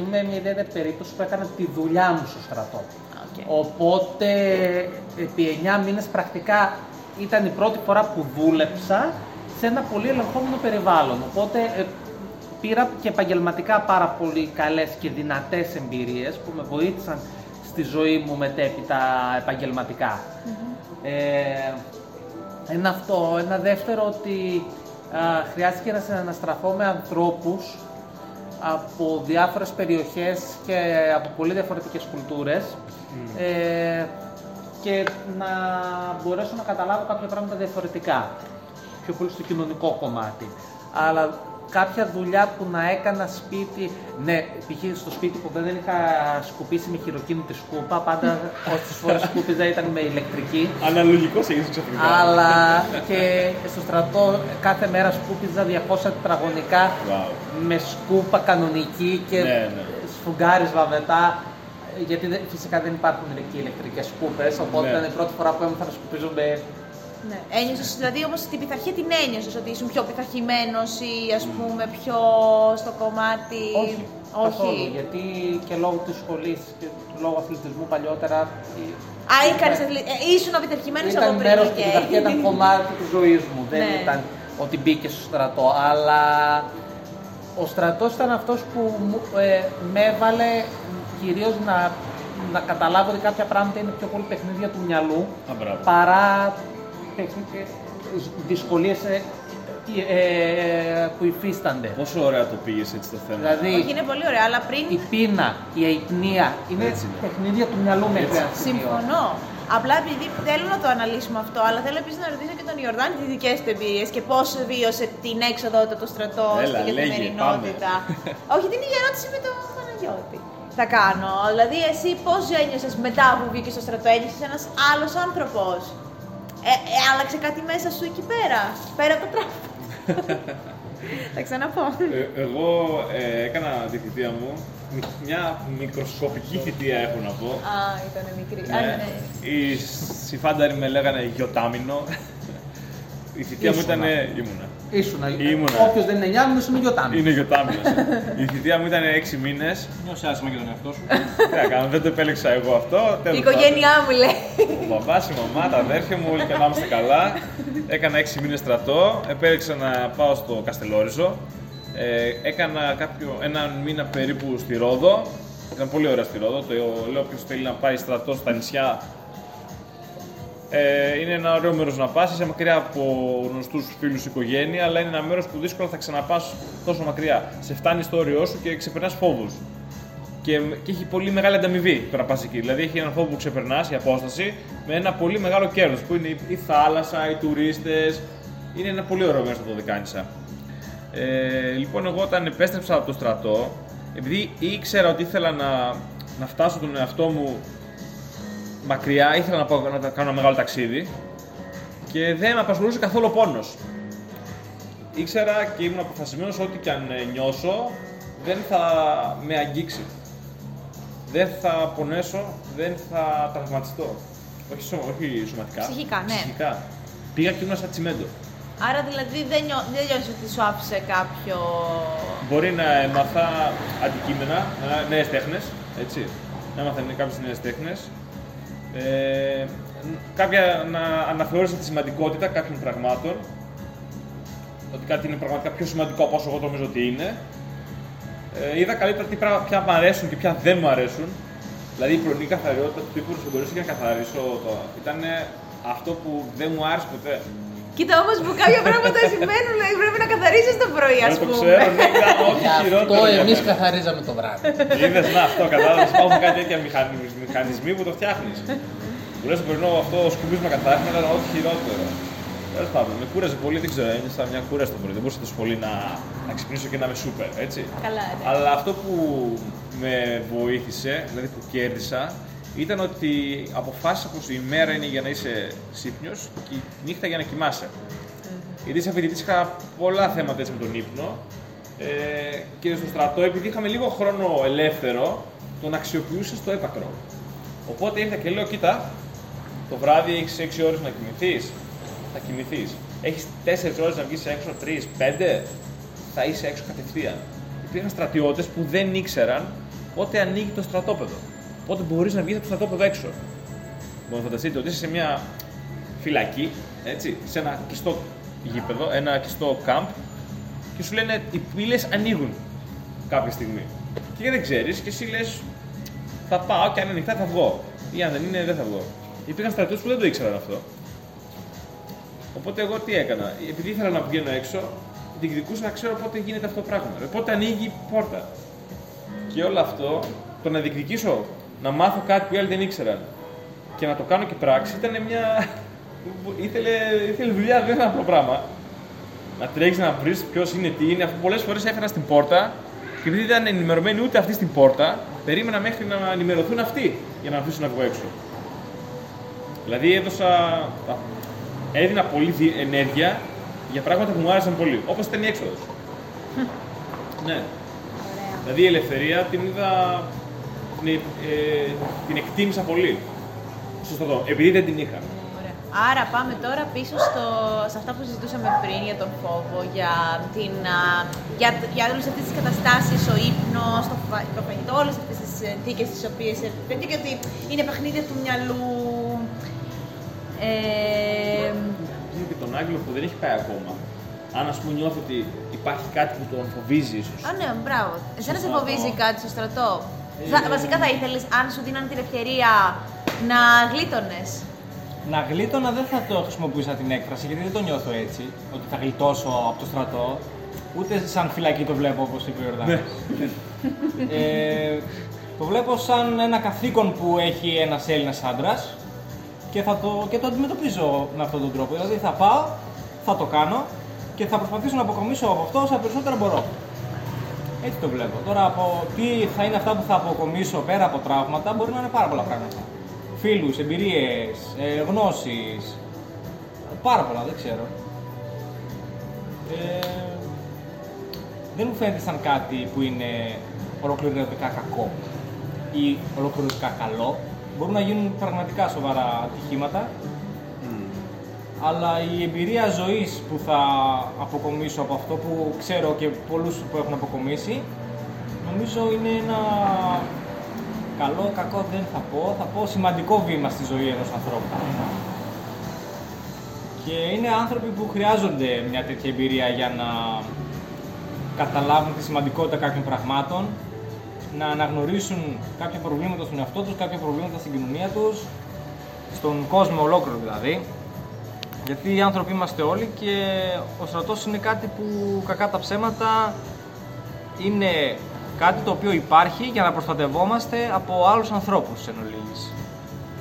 είμαι μια ιδιαίτερη περίπτωση που έκανα τη δουλειά μου στο στρατό. Okay. Οπότε επί 9 μήνες πρακτικά ήταν η πρώτη φορά που δούλεψα σε ένα πολύ ελεγχόμενο περιβάλλον. Οπότε, πήρα και επαγγελματικά πάρα πολύ καλές και δυνατές εμπειρίες που με βοήθησαν στη ζωή μου μετέπειτα επαγγελματικά. Mm-hmm. Ένα αυτό. Ένα δεύτερο ότι χρειάστηκε να συναναστραφώ με ανθρώπους από διάφορες περιοχές και από πολύ διαφορετικές κουλτούρες και να μπορέσω να καταλάβω κάποια πράγματα διαφορετικά, πιο πολύ στο κοινωνικό κομμάτι. Αλλά κάποια δουλειά που να έκανα σπίτι, ναι, π.χ. στο σπίτι που δεν είχα σκουπίσει με χειροκίνητη σκούπα, πάντα όσες φορές σκούπιζα ήταν με ηλεκτρική. Αναλογικός έγινε ξαφνικά. Αλλά και στο στρατό κάθε μέρα σκούπιζα 200 τετραγωνικά με σκούπα κανονική και σφουγγάρισμα μετά, γιατί φυσικά δεν υπάρχουν εκεί ηλεκτρικές σκούπες, οπότε ήταν η πρώτη φορά που έμαθα να σκουπίζω με... Ναι. Ένιωσες δηλαδή όμως την πειθαρχία, την ένιωσες ότι ήσουν πιο πειθαρχημένος ή ας πούμε πιο στο κομμάτι... Όχι, καθόλου, γιατί και λόγω της σχολής και λόγω αθλητισμού παλιότερα... Α, ήσουν πειθαρχημένος από πριν. Ήταν μέρος της πειθαρχίας, ήταν κομμάτι της ζωής μου, δεν ήταν ότι μπήκε στο στρατό, αλλά ο στρατός ήταν αυτός που με έβαλε κυρίως να καταλάβω ότι κάποια πράγματα είναι πιο πολύ παιχνίδια του μυαλού παρά δυσκολίες που υφίστανται. Πόσο ωραία το πήγες έτσι το θέμα. Δηλαδή, όχι, είναι πολύ ωραία, αλλά πριν... Η πείνα, η αϊπνία, είναι παιχνίδια του μυαλού μέχρι. Συμφωνώ. Απλά επειδή θέλω να το αναλύσουμε αυτό, αλλά θέλω επίσης να ρωτήσω και τον Ιορδάνη τις δικές του εμπειρίες και πώς βίωσε την έξοδο από το στρατό στην καθημερινότητα. Όχι, την ίδια ερώτηση με τον Παναγιώτη θα κάνω. Δηλαδή, εσύ πώς ένιωσες μετά που βγήκες στο στρατό, ένιωσες ένας άλλος άνθρωπος? Άλλαξε κάτι μέσα σου εκεί πέρα, πέρα από το τράφικο. Θα ξαναπώ. Εγώ έκανα τη θητεία μου, μια μικροσκοπική θητεία έχω να πω. Α, ήταν μικρή. Οι συμφάνταροι με λέγανε γιοτάμινο. Η θητεία μου ήταν... Ήμουνα. Όποιος δεν είναι νιάμινος είναι γιοτάμινος. Είναι γιοτάμινος. Η θητεία μου ήταν 6 μήνες. Νιώσε άσχημα και τον εαυτό σου. Τι να κάνω, δεν το επέλεξα εγώ αυτό. Η οικογένειά μου λέει. Ο μπαμπάς, η μαμά, τα αδέρφια μου, όλοι είμαστε καλά. Έκανα 6 μήνες στρατό. Επέλεξα να πάω στο Καστελόριζο. Έκανα έναν μήνα περίπου στη Ρόδο. Ήταν πολύ ωραία στη Ρόδο. Το λέω ποιος θέλει να πάει στρατό στα νησιά. Είναι ένα ωραίο μέρος να πας, είσαι μακριά από γνωστούς φίλους, οικογένεια, αλλά είναι ένα μέρος που δύσκολα θα ξαναπάς τόσο μακριά. Σε φτάνει στο όριό σου και ξεπερνάς φόβους. Και έχει πολύ μεγάλη ανταμοιβή το να πας εκεί. Δηλαδή, έχει έναν φόβο που ξεπερνάς, η απόσταση, με ένα πολύ μεγάλο κέρδος που είναι η θάλασσα, οι τουρίστες. Είναι ένα πολύ ωραίο μέρος το Δεκάνησα. Λοιπόν, εγώ όταν επέστρεψα από το στρατό, επειδή ήξερα ότι ήθελα να φτάσω τον εαυτό μου μακριά, ήθελα να πάω να κάνω ένα μεγάλο ταξίδι και δεν με απασχολούσε καθόλου ο πόνος. Ήξερα και ήμουν αποφασισμένος ότι κι αν νιώσω δεν θα με αγγίξει. Δεν θα πονέσω, δεν θα τραυματιστώ. Όχι σωματικά. Ψυχικά, ναι. Ψυχικά. Πήγα και ήμουν σαν τσιμέντο. Άρα δηλαδή δεν νιώθεις ότι σου άφησε κάποιο... Μπορεί να έμαθα αντικείμενα, νέες τέχνες, έτσι. Να έμαθα κάποιες νέες τέχνες. Να αναθεώρησα τη σημαντικότητα κάποιων πραγμάτων, ότι κάτι είναι πραγματικά πιο σημαντικό από όσο εγώ νομίζω ότι είναι. Είδα καλύτερα τι πράγματα πια μου αρέσουν και πια δεν μου αρέσουν. Δηλαδή η πρωινή καθαριότητα του τύπου που μπορούσα να καθαρίσω ήταν αυτό που δεν μου άρεσε ποτέ. Κοίτα όμως που κάποια πράγματα συμβαίνουν, δηλαδή πρέπει να καθαρίζεις το πρωί, ας πούμε. Δεν το ξέρω, ναι, όχι χειρότερο. Αυτό εμείς καθαρίζαμε το βράδυ. Είδες, να, αυτό κατάλαβες, υπάρχουν κάτι τέτοια μηχανισμοί που το φτιάχνεις. Που λες το πρωινό αυτό σκουπίζουμε καθάρισμα, ήταν όχι χειρότερο. Τέλος πάντων, με κούρασε πολύ, δεν ξέρω, ένιωσα μια κούραση το πρωί. Δεν μπορούσα τόσο πολύ να ξυπνήσω και να είμαι σούπερ, έτσι. Καλά, ναι. Αλλά αυτό που με βοήθησε, δηλαδή που κέρδισα, ήταν ότι αποφάσισα πως η μέρα είναι για να είσαι ξύπνιος και η νύχτα για να κοιμάσαι. Γιατί σαν φοιτητής είχα πολλά θέματα έτσι με τον ύπνο και στο στρατό, επειδή είχαμε λίγο χρόνο ελεύθερο, τον αξιοποιούσε στο έπακρο. Οπότε ήρθα και λέω: κοίτα, το βράδυ έχεις 6 ώρες να κοιμηθείς. Θα κοιμηθείς. Έχεις 4 ώρες να βγεις έξω, 3, 5. Θα είσαι έξω κατευθείαν. Υπήρχαν στρατιώτες που δεν ήξεραν πότε ανοίγει το στρατόπεδο. Πότε μπορείς να βγεις από το στρατόπεδο έξω. Μπορείτε να φανταστείτε ότι είσαι σε μια φυλακή, έτσι, σε ένα κλειστό γήπεδο, ένα κλειστό camp, και σου λένε οι πύλες ανοίγουν κάποια στιγμή. Και δεν ξέρεις, και εσύ λες: θα πάω και αν είναι ανοιχτά θα βγω. Ή αν δεν είναι, δεν θα βγω. Υπήρχαν στρατιώτες που δεν το ήξεραν αυτό. Οπότε εγώ τι έκανα. Επειδή ήθελα να πηγαίνω έξω, διεκδικούσα να ξέρω πότε γίνεται αυτό το πράγμα. Πότε ανοίγει η πόρτα. Και όλο αυτό, το να διεκδικήσω, να μάθω κάτι που οι άλλοι δεν ήξεραν και να το κάνω και πράξη, ήταν μια. Ήθελε δουλειά, δεν ήταν αυτό το πράγμα. Να τρέχεις να βρεις ποιος είναι, τι είναι. Πολλές φορές έφερα στην πόρτα και επειδή δεν ήταν ενημερωμένοι ούτε αυτοί στην πόρτα, περίμενα μέχρι να ενημερωθούν αυτοί για να αφήσουν να βγω έξω. Δηλαδή έδινα πολλή ενέργεια για πράγματα που μου άρεσαν πολύ. Όπως ήταν η έξοδος. Ναι. Ωραία. Δηλαδή η ελευθερία την είδα. Την εκτίμησα πολύ. Σωστό. Επειδή δεν την είχα. Άρα πάμε τώρα πίσω σε αυτά που συζητούσαμε πριν για τον φόβο, για όλες αυτές τις καταστάσεις, ο ύπνος, το φαγητό, όλες αυτές τις συνθήκες τις οποίες δεν και ότι είναι παιχνίδια του μυαλού. Δίνω και τον Άγγελο που δεν έχει πάει ακόμα. Αν ας πούμε νιώθει ότι υπάρχει κάτι που τον φοβίζει ίσως. Α, ναι, μπράβο. Εσένα σε φοβίζει κάτι στο στρατό. Βασικά θα ήθελες, αν σου δίναν την ευκαιρία, να γλίτωνες. Να γλίτωνα δεν θα το χρησιμοποιούσα την έκφραση, γιατί δεν το νιώθω έτσι, ότι θα γλιτώσω από το στρατό, ούτε σαν φυλακή το βλέπω, όπως είπε ο Ιορδάνης. Το βλέπω σαν ένα καθήκον που έχει ένας Έλληνας άντρας και το αντιμετωπίζω με αυτόν τον τρόπο. Δηλαδή θα πάω, θα το κάνω και θα προσπαθήσω να αποκομίσω από αυτό όσα περισσότερα μπορώ. Έτσι το βλέπω. Τώρα από τι θα είναι αυτά που θα αποκομίσω πέρα από τραύματα, μπορεί να είναι πάρα πολλά πράγματα. Φίλους, εμπειρίες, γνώσεις, πάρα πολλά, δεν ξέρω. Δεν μου φαίνεται σαν κάτι που είναι ολοκληρωτικά κακό ή ολοκληρωτικά καλό. Μπορούν να γίνουν πραγματικά σοβαρά ατυχήματα, αλλά η εμπειρία ζωής που θα αποκομίσω από αυτό, που ξέρω και πολλούς που έχουν αποκομίσει, νομίζω είναι ένα καλό, κακό δεν θα πω. Θα πω σημαντικό βήμα στη ζωή ενός ανθρώπου. Και είναι άνθρωποι που χρειάζονται μια τέτοια εμπειρία για να καταλάβουν τη σημαντικότητα κάποιων πραγμάτων, να αναγνωρίσουν κάποια προβλήματα στον εαυτό τους, κάποια προβλήματα στην κοινωνία τους, στον κόσμο ολόκληρο δηλαδή. Γιατί οι άνθρωποι είμαστε όλοι και ο στρατός είναι κάτι που, κακά τα ψέματα, είναι κάτι το οποίο υπάρχει για να προστατευόμαστε από άλλους ανθρώπους εν ολίγης.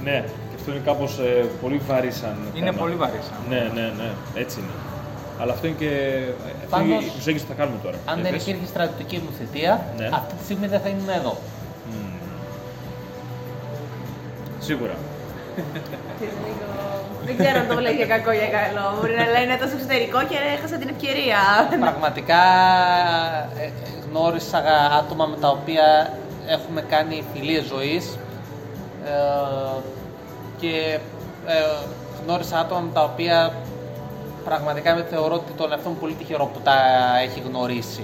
Ναι, και αυτό είναι κάπως πολύ βαρύ σαν θέμα. Είναι πολύ βαρύ σαν. Ναι, έτσι είναι. Αλλά αυτό είναι και η προσέγγιση που θα κάνουμε τώρα. Αν δεν υπήρχε στρατιωτική μου θητεία, ναι, αυτή τη στιγμή δεν θα ήμουν εδώ. Σίγουρα. Δεν ξέρω αν το λέει για κακό ή για καλό. Μπορεί να λέει είναι τόσο εξωτερικό και έχασα την ευκαιρία. Πραγματικά γνώρισα άτομα με τα οποία έχουμε κάνει φιλίες ζωής και γνώρισα άτομα με τα οποία πραγματικά με θεωρώ ότι τον εαυτό μου πολύ τυχερό που τα έχει γνωρίσει.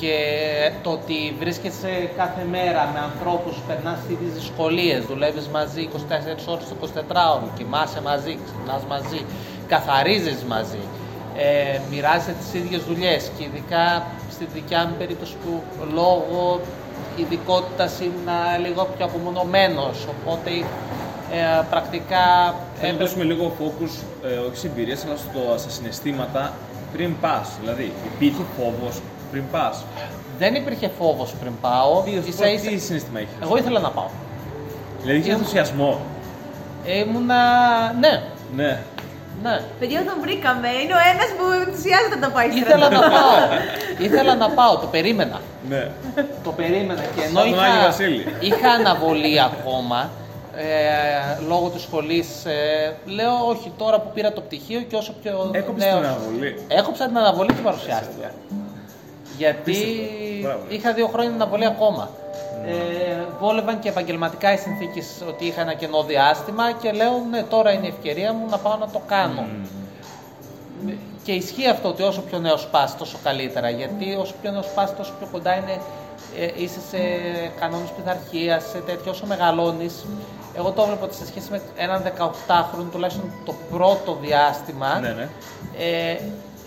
Και το ότι βρίσκεσαι κάθε μέρα με ανθρώπους, περνάς τις δυσκολίες, δουλεύεις μαζί 24 ώρες το 24ωρο, κοιμάσαι μαζί, ξυπνάς μαζί, καθαρίζεις μαζί, μοιράζεσαι τις ίδιες δουλειές και ειδικά στη δικιά μου περίπτωση που λόγω ειδικότητας ήμουν λίγο πιο απομονωμένος, οπότε πρακτικά... Θα δώσουμε λίγο focus, όχι σε εμπειρίες, αλλά στα συναισθήματα πριν πας, δηλαδή υπήρχε φόβος πριν πας. Δεν υπήρχε φόβος πριν πάω. Τι συναίσθημα είχες? Εγώ ήθελα να πάω. Δηλαδή είχες ενθουσιασμό. Ήμουνα... Ναι. Ναι. Παιδιά, τον βρήκαμε. Είναι ο ένας που ενθουσιάζεται να το πάει. Ήθελα να πάω. Ήθελα να πάω, το περίμενα. Ναι. Το περίμενα και ενώ είχα αναβολή ακόμα. Λόγω του σχολής, λέω όχι τώρα που πήρα το πτυχίο και όσο πιο νέος. Έκοψα την αναβολή και παρουσιάστηκα. Γιατί είχα 2 χρόνια αναβολή ακόμα. Βόλευαν και επαγγελματικά οι συνθήκες ότι είχα ένα κενό διάστημα και λέω ναι, τώρα είναι η ευκαιρία μου να πάω να το κάνω. Και ισχύει αυτό ότι όσο πιο νέος πας τόσο καλύτερα, γιατί όσο πιο νέος πας τόσο πιο κοντά είναι είσαι σε κανόνες πειθαρχίας, σε τέτοιο, όσο μεγαλώνεις. Εγώ το βλέπω ότι σε σχέση με έναν 18χρονο, τουλάχιστον το πρώτο διάστημα,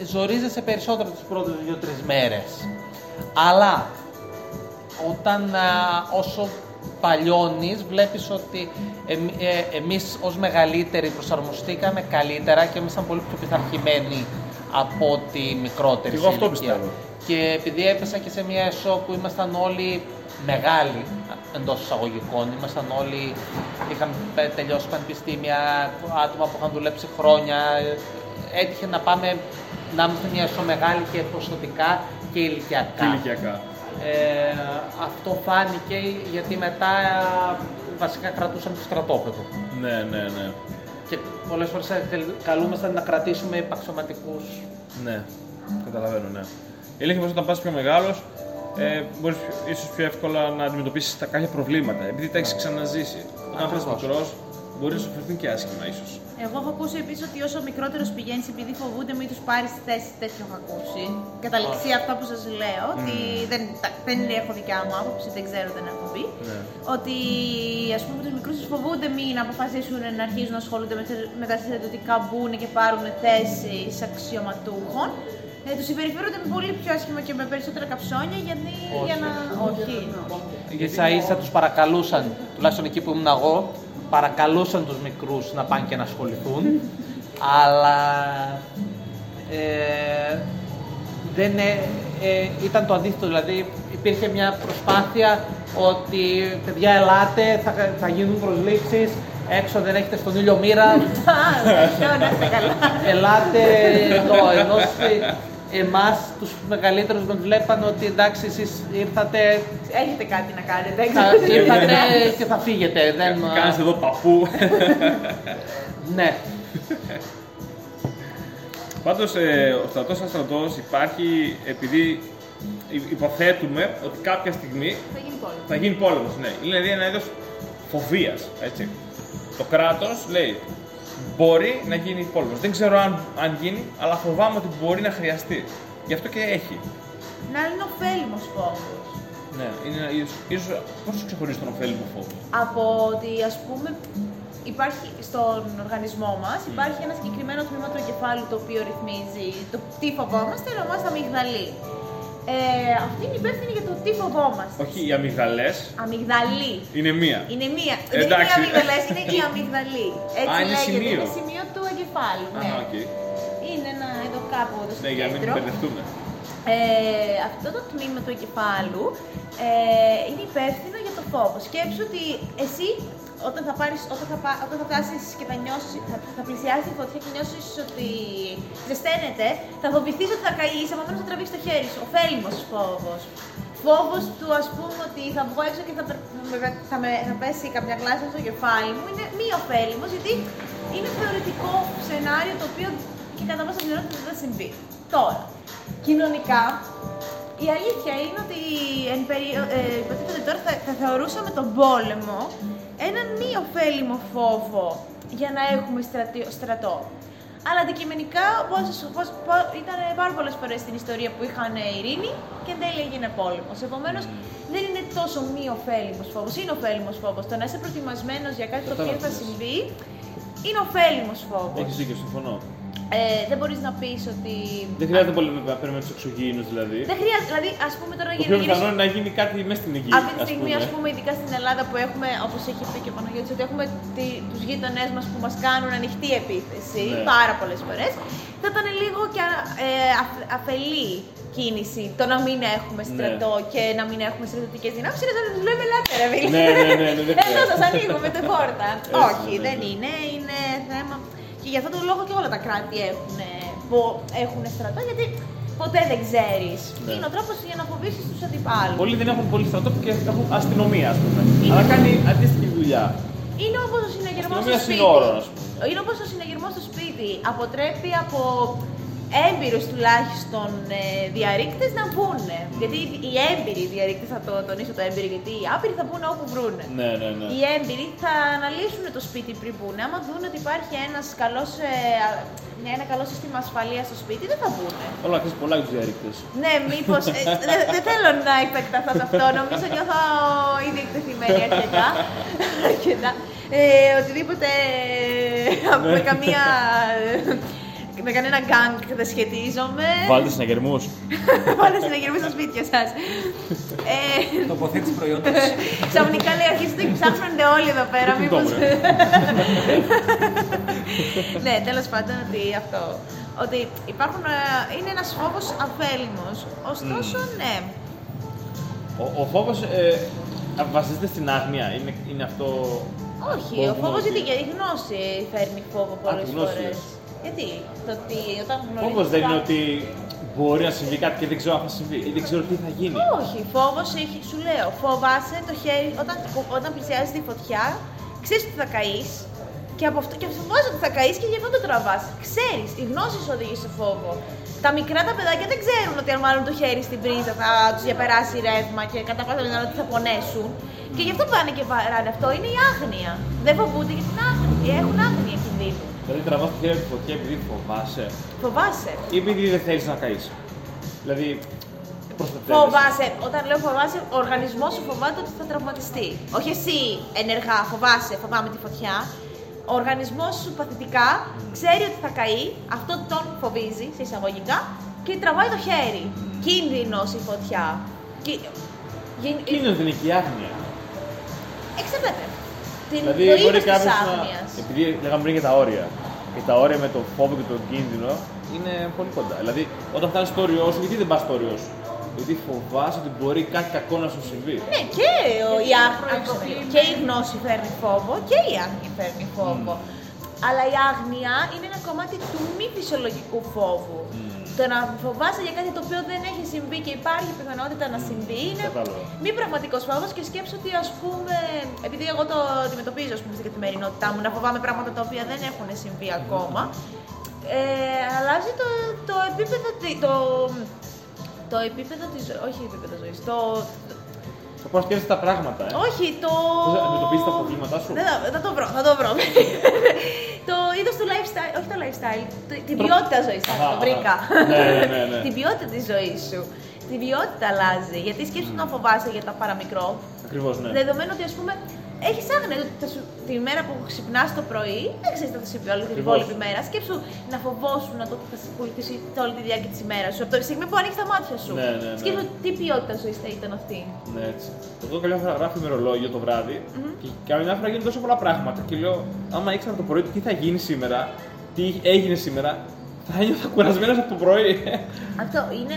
ζορίζεσαι περισσότερο τις πρώτες 2-3 μέρες. Αλλά όταν όσο παλιώνεις, βλέπεις ότι εμείς ως μεγαλύτεροι προσαρμοστήκαμε καλύτερα και εμείς ήταν πολύ πιο πειθαρχημένοι από ότι μικρότερη ηλικία. Εγώ αυτό πιστεύω. Και επειδή έπεσα και σε μια ΕΣΟ που ήμασταν όλοι μεγάλοι, εντός εισαγωγικών, ήμασταν όλοι, είχαν τελειώσει πανεπιστήμια, άτομα που είχαν δουλέψει χρόνια, έτυχε να πάμε να είμαστε μια ΕΣΟ μεγάλη και ποσοτικά και ηλικιακά. Αυτό φάνηκε γιατί μετά βασικά κρατούσαν το στρατόπεδο. Ναι. Και πολλές φορές καλούμασταν να κρατήσουμε υπαξιωματικούς. Ναι, καταλαβαίνω, ναι. Η αλήθεια είναι ότι όταν πας πιο μεγάλος, μπορείς ίσως πιο εύκολα να αντιμετωπίσεις τα κάποια προβλήματα, επειδή τα έχεις ξαναζήσει. Αν πας μικρός, μπορεί να σου φερθούν και άσχημα ίσως. Εγώ έχω ακούσει επίσης ότι όσο μικρότερος πηγαίνεις, επειδή φοβούνται μην τους πάρεις θέσεις, τέτοιο έχω ακούσει. Καταληξία αυτά που σας λέω, ότι δεν έχω δικιά μου άποψη, δεν ξέρω, δεν έχω πει. Ότι ας πούμε τους μικρούς φοβούνται μην αποφασίσουν να αρχίζουν να ασχολούνται με τα στρατιωτικά, μπουν και πάρουν θέσεις αξιωματούχων. Τους συμπεριφέρονται πολύ πιο άσχημα και με περισσότερα καψόνια γιατί για να. Όχι. Ίσα-ίσα τους παρακαλούσαν, τουλάχιστον εκεί που ήμουν εγώ, παρακαλούσαν τους μικρούς να πάνε και να ασχοληθούν, αλλά ήταν το αντίθετο, δηλαδή υπήρχε μια προσπάθεια ότι παιδιά ελάτε, θα γίνουν προσλήψεις, έξω δεν έχετε στον ήλιο μοίρα, ελάτε εδώ, ενώ εμάς τους μεγαλύτερους με βλέπαν ότι εντάξει εσείς ήρθατε... Έχετε κάτι να κάνετε, ήρθατε και θα φύγετε, δεν... Κάνεις εδώ παππού. Ναι. Πάντως ο στρατός σαν στρατός υπάρχει επειδή υποθέτουμε ότι κάποια στιγμή θα γίνει πόλεμος. Ναι. Είναι δηλαδή ένα είδος φοβίας, έτσι. Το κράτος λέει μπορεί να γίνει πόλεμος. Δεν ξέρω αν γίνει, αλλά φοβάμαι ότι μπορεί να χρειαστεί. Γι' αυτό και έχει. Να είναι ωφέλιμος φόβος. Ναι, είναι ίσως. Πώς ξεχωρίζει τον ωφέλιμο φόβο? Από ότι ας πούμε υπάρχει στον οργανισμό μας υπάρχει ένα συγκεκριμένο τμήμα του εγκεφάλου το οποίο ρυθμίζει το τι φοβόμαστε, ονομάζεται αμυγδαλή. Αυτή είναι υπεύθυνη για το τι φοβόμαστε. Όχι, οι αμυγδαλές. Αμυγδαλή. Είναι μία. Εντάξει. Δεν είναι οι αμυγδαλές, είναι η αμυγδαλή. Έτσι λέγεται, είναι σημείο του εγκεφάλου. Ναι. Okay. Είναι ένα εδώ κάπου εδώ στο κέντρο. Ναι, για να μην μπερδευτούμε. Αυτό το τμήμα του εγκεφάλου είναι υπεύθυνο για το φόβο. Σκέψου ότι εσύ όταν θα φτάσεις και θα νιώσεις, θα πλησιάσεις τη φωτιά και νιώσεις ότι ζεσταίνεται, θα φοβηθείς ότι θα καείς, άμα θα τραβήξεις το χέρι σου. Ωφέλιμος φόβος. Φόβος του, ας πούμε, ότι θα βγω έξω και θα πέσει καμιά γλάσσα στο κεφάλι μου είναι μη ωφέλιμος, γιατί είναι θεωρητικό σενάριο το οποίο και κατά πάσα πιθανότητα δεν θα συμβεί. Τώρα, κοινωνικά, η αλήθεια είναι ότι υποτίθεται τώρα θα θεωρούσαμε τον πόλεμο έναν μη ωφέλιμο φόβο για να έχουμε στρατό. Αλλά αντικειμενικά ήταν πάρα πολλές φορές στην ιστορία που είχαν ειρήνη και εν τέλει έγινε πόλεμος. Επομένως δεν είναι τόσο μη ωφέλιμος φόβος, είναι ωφέλιμος φόβος. Το να είσαι προετοιμασμένος για κάτι το οποίο θα συμβεί είναι ωφέλιμος φόβος. Έχεις δίκιο, συμφωνώ. Δεν μπορείς να πεις ότι. Δεν χρειάζεται πολύ να παίρνουμε τους εξωγήινους δηλαδή. Δεν χρειάζεται, δηλαδή ας πούμε τώρα για να γίνει κάτι μέσα στην Αιγύπτο. Αυτή τη στιγμή, ας πούμε, ειδικά στην Ελλάδα που έχουμε, όπως έχει πει και ο Παναγιώτης, ότι έχουμε τους γείτονές μας που μας κάνουν ανοιχτή επίθεση πάρα πολλές φορές, θα ήταν λίγο και αφελή κίνηση το να μην έχουμε στρατό και να μην έχουμε στρατιωτικές δυνάμεις. Είναι σαν να τους λέμε ελάτε ρε φίλε. Ναι, εδώ σας ανοίγουμε την πόρτα. Όχι, δεν είναι θέμα. Και γι' αυτόν τον λόγο και όλα τα κράτη έχουν στρατό, γιατί ποτέ δεν ξέρεις. Ναι. Είναι ο τρόπος για να φοβήσεις τους αντιπάλους. Πολλοί δεν έχουν πολύ στρατό και έχουν αστυνομία, ας πούμε. Είναι... Αλλά κάνει αντίστοιχη δουλειά. Είναι όπως ο συναγερμός στο σπίτι. Είναι όπως ο συναγερμός στο σπίτι. Αποτρέπει από έμπειρους τουλάχιστον διαρρήκτες να μπουν. Γιατί οι έμπειροι διαρρήκτες, θα το τονίσω το έμπειρο, γιατί οι άπειροι θα μπουν όπου βρουν. Ναι, ναι, ναι. Οι έμπειροι θα αναλύσουν το σπίτι πριν μπουν. Άμα δουν ότι υπάρχει ένα καλό σύστημα ασφαλείας στο σπίτι, δεν θα μπουν. Όλα ξέρεις πολλά για τους διαρρήκτες. Ναι, μήπως. Δεν θέλω να επεκταθώ σε αυτό. Νομίζω νιώθω ήδη εκτεθειμένη αρκετά. Οτιδήποτε με καμία. Με κανένα γκάνγκ δεν σχετίζομαι. Βάλτε συναγερμούς. Βάλτε συναγερμούς στα σπίτια σας. Τοποθέτηση προϊόντος. Ξαφνικά λέει αρχίζετε και ψάχνονται όλοι εδώ πέρα. Μήπως. Ναι, τέλος πάντων ότι αυτό. Ότι υπάρχουν. Είναι ένας φόβος αφέλιμος. Ωστόσο, ναι. Ο φόβος βασίζεται στην άγνοια. Είναι αυτό. Όχι, ο φόβος είναι και η γνώση φέρνει φόβο πολλές φορές. Γιατί, το ότι όταν γνωρίζεις. Φόβος δεν είναι ότι μπορεί να συμβεί κάτι και δεν ξέρω αν θα συμβεί ή δεν ξέρω τι θα γίνει. Όχι, φόβος έχει, σου λέω. Φοβάσαι το χέρι, όταν πλησιάζει τη φωτιά, ξέρεις ότι θα καείς και από αυτό φοβάσαι ότι θα καείς και γι' αυτό το τραβάς. Ξέρεις, η γνώση σου οδηγεί σε φόβο. Τα μικρά τα παιδάκια δεν ξέρουν ότι αν βάλουν το χέρι στην πρίζα θα τους διαπεράσει ρεύμα και κατά πάσα πιθανότητα θα πονέσουν. Και γι' αυτό πάνε και βαράνε. Αυτό είναι η άγνοια. Δεν φοβούνται για την άγνοια. Έχουν άγνοια κινδύνου. Δηλαδή τραβάς το χέρι από τη φωτιά επειδή φοβάσαι. Φοβάσαι. Ή επειδή δεν θέλεις να καείς. Δηλαδή προστατεύεσαι. Φοβάσαι. Όταν λέω φοβάσαι, ο οργανισμός σου φοβάται ότι θα τραυματιστεί. Όχι εσύ ενεργά φοβάσαι, φοβάμαι τη φωτιά. Ο οργανισμός σου παθητικά ξέρει ότι θα καεί, αυτό τον φοβίζει σε εισαγωγικά και τραβάει το χέρι. Κίνδυνος η φωτιά. Κίνδυνος δεν είναι και η άγνοια. Εξαρτάται. Δηλαδή, μπορεί κάποιο να. Επειδή λέγαμε πριν για τα όρια. Και τα όρια με το φόβο και τον κίνδυνο είναι πολύ κοντά. Δηλαδή, όταν φτάνει στο όριό σου, γιατί δεν πα στο όριό σου. Γιατί φοβάσαι ότι μπορεί κάτι κακό να σου συμβεί. Ναι, και η γνώση φέρνει φόβο και η άγνοια φέρνει φόβο. Αλλά η άγνοια είναι ένα κομμάτι του μη φυσιολογικού φόβου. Το να φοβάσαι για κάτι το οποίο δεν έχει συμβεί και υπάρχει πιθανότητα να συμβεί είναι μη πραγματικός φόβος και σκέψου ότι, ας πούμε, επειδή εγώ το αντιμετωπίζω στην καθημερινότητά μου, να φοβάμαι πράγματα τα οποία δεν έχουν συμβεί ακόμα, αλλάζει το επίπεδο της ζωής, όχι επίπεδο ζωής, το πώς σκέφτεσαι τα πράγματα, Όχι, το... Πώς αντιμετωπίζεις τα προβλήματά σου. Θα το βρω. Το είδος του lifestyle, όχι το lifestyle, την ποιότητα ζωής, το βρήκα. Ναι. Την ποιότητα της ζωής σου. Την ποιότητα αλλάζει, γιατί σκέψου να φοβάσαι για τα παραμικρό. Ακριβώς, ναι. Δεδομένου ότι, ας πούμε, έχεις άγνοια την ημέρα που ξυπνάς το πρωί, δεν ξέρεις τι θα συμβεί όλη την υπόλοιπη μέρα. Σκέψου να φοβόσουν να το ότι θα σε ακολουθήσει όλη τη διάρκεια της ημέρας σου. Από τη στιγμή που ανοίξεις τα μάτια σου. Ναι. Σκέψου τι ποιότητα ζωής θα ήταν αυτή. Ναι, έτσι. Εγώ καμιά φορά γράφω ημερολόγιο το βράδυ και καμιά φορά γίνονται τόσο πολλά πράγματα. Και λέω, άμα ήξερα το πρωί τι θα γίνει σήμερα, τι έγινε σήμερα, θα ένιωθα κουρασμένος από το πρωί. Αυτό είναι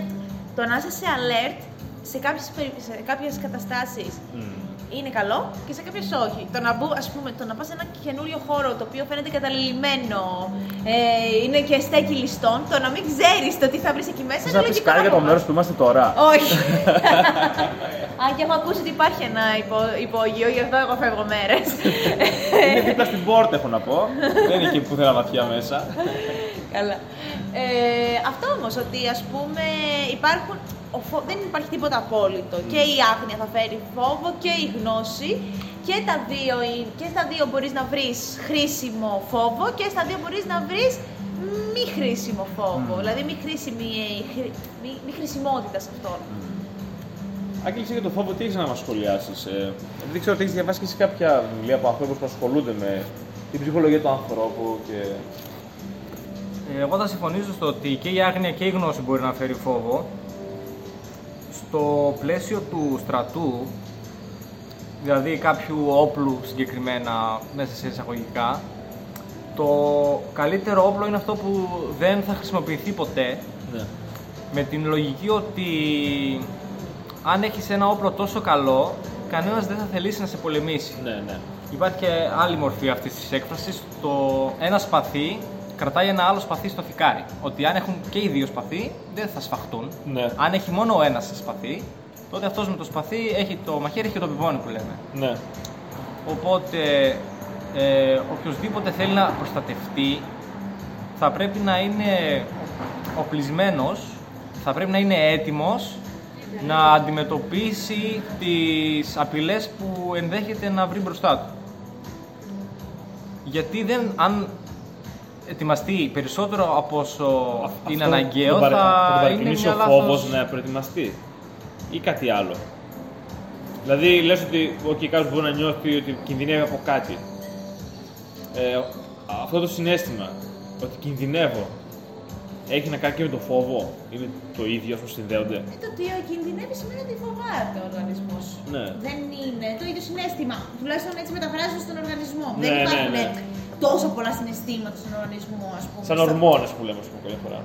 το να είσαι alert σε κάποιες καταστάσεις. Είναι καλό και σε κάποιες όχι. Το να, να πας σε ένα καινούριο χώρο το οποίο φαίνεται καταλημμένο, είναι και στέκει ληστών, το να μην ξέρεις το τι θα βρεις εκεί μέσα. Να πεις κάτι για το μέρος που είμαστε τώρα. Όχι. Αν και έχω ακούσει ότι υπάρχει ένα υπόγειο, γι' αυτό εγώ φεύγω μέρες. Είναι δίπλα στην πόρτα, έχω να πω. Δεν είναι εκεί που θέλω βαθιά μέσα. Καλά. Αυτό όμως, ότι ας πούμε υπάρχουν. Δεν υπάρχει τίποτα απόλυτο. Και η άγνοια θα φέρει φόβο και η γνώση. Και στα δύο μπορείς να βρεις χρήσιμο φόβο και στα δύο μπορείς να βρεις μη χρήσιμο φόβο. Δηλαδή μη χρησιμότητα σε αυτόν. Άγγελε, για το φόβο, τι έχεις να μας σχολιάσεις. Δεν ξέρω ότι έχεις διαβάσει και σε κάποια βιβλία από ανθρώπους που ασχολούνται με την ψυχολογία του ανθρώπου. Και... Εγώ θα συμφωνήσω στο ότι και η άγνοια και η γνώση μπορεί να φέρει φόβο. Στο πλαίσιο του στρατού, δηλαδή κάποιου όπλου συγκεκριμένα μέσα σε εισαγωγικά, το καλύτερο όπλο είναι αυτό που δεν θα χρησιμοποιηθεί ποτέ, ναι. Με την λογική ότι αν έχεις ένα όπλο τόσο καλό, κανένας δεν θα θελήσει να σε πολεμήσει. Ναι. Υπάρχει και άλλη μορφή αυτής της έκφρασης. Το ένα σπαθί κρατάει ένα άλλο σπαθί στο φικάρι. Ότι αν έχουν και οι δύο σπαθί, δεν θα σφαχτούν. Ναι. Αν έχει μόνο ο ένας σπαθί, τότε αυτός με το σπαθί έχει το μαχαίρι και το πιβόνι που λέμε. Ναι. Οπότε, οποιοδήποτε θέλει να προστατευτεί, θα πρέπει να είναι οπλισμένος, θα πρέπει να είναι έτοιμος να αντιμετωπίσει τις απειλές που ενδέχεται να βρει μπροστά του. Γιατί αν ετοιμαστεί περισσότερο από όσο είναι αναγκαίο, θα είναι μια λάθος... ο φόβος να προετοιμαστεί ή κάτι άλλο. Δηλαδή λες ότι ο κάποιος μπορεί να νιώθει ότι κινδυνεύει από κάτι. Αυτό το συναίσθημα, ότι κινδυνεύω, έχει να κάνει και με το φόβο, είναι το ίδιο όσο συνδέονται. Το ότι κινδυνεύει σημαίνει ότι φοβάται ο οργανισμός. Ναι. Δεν είναι το ίδιο συναίσθημα. Τουλάχιστον έτσι μεταφράζεται στον οργανισμό. Ναι, δεν υπάρχουν τόσο πολλά συναισθήματα στον οργανισμό, ας πούμε. Σαν ορμόνες που λέμε, ας πούμε, κάθε φορά.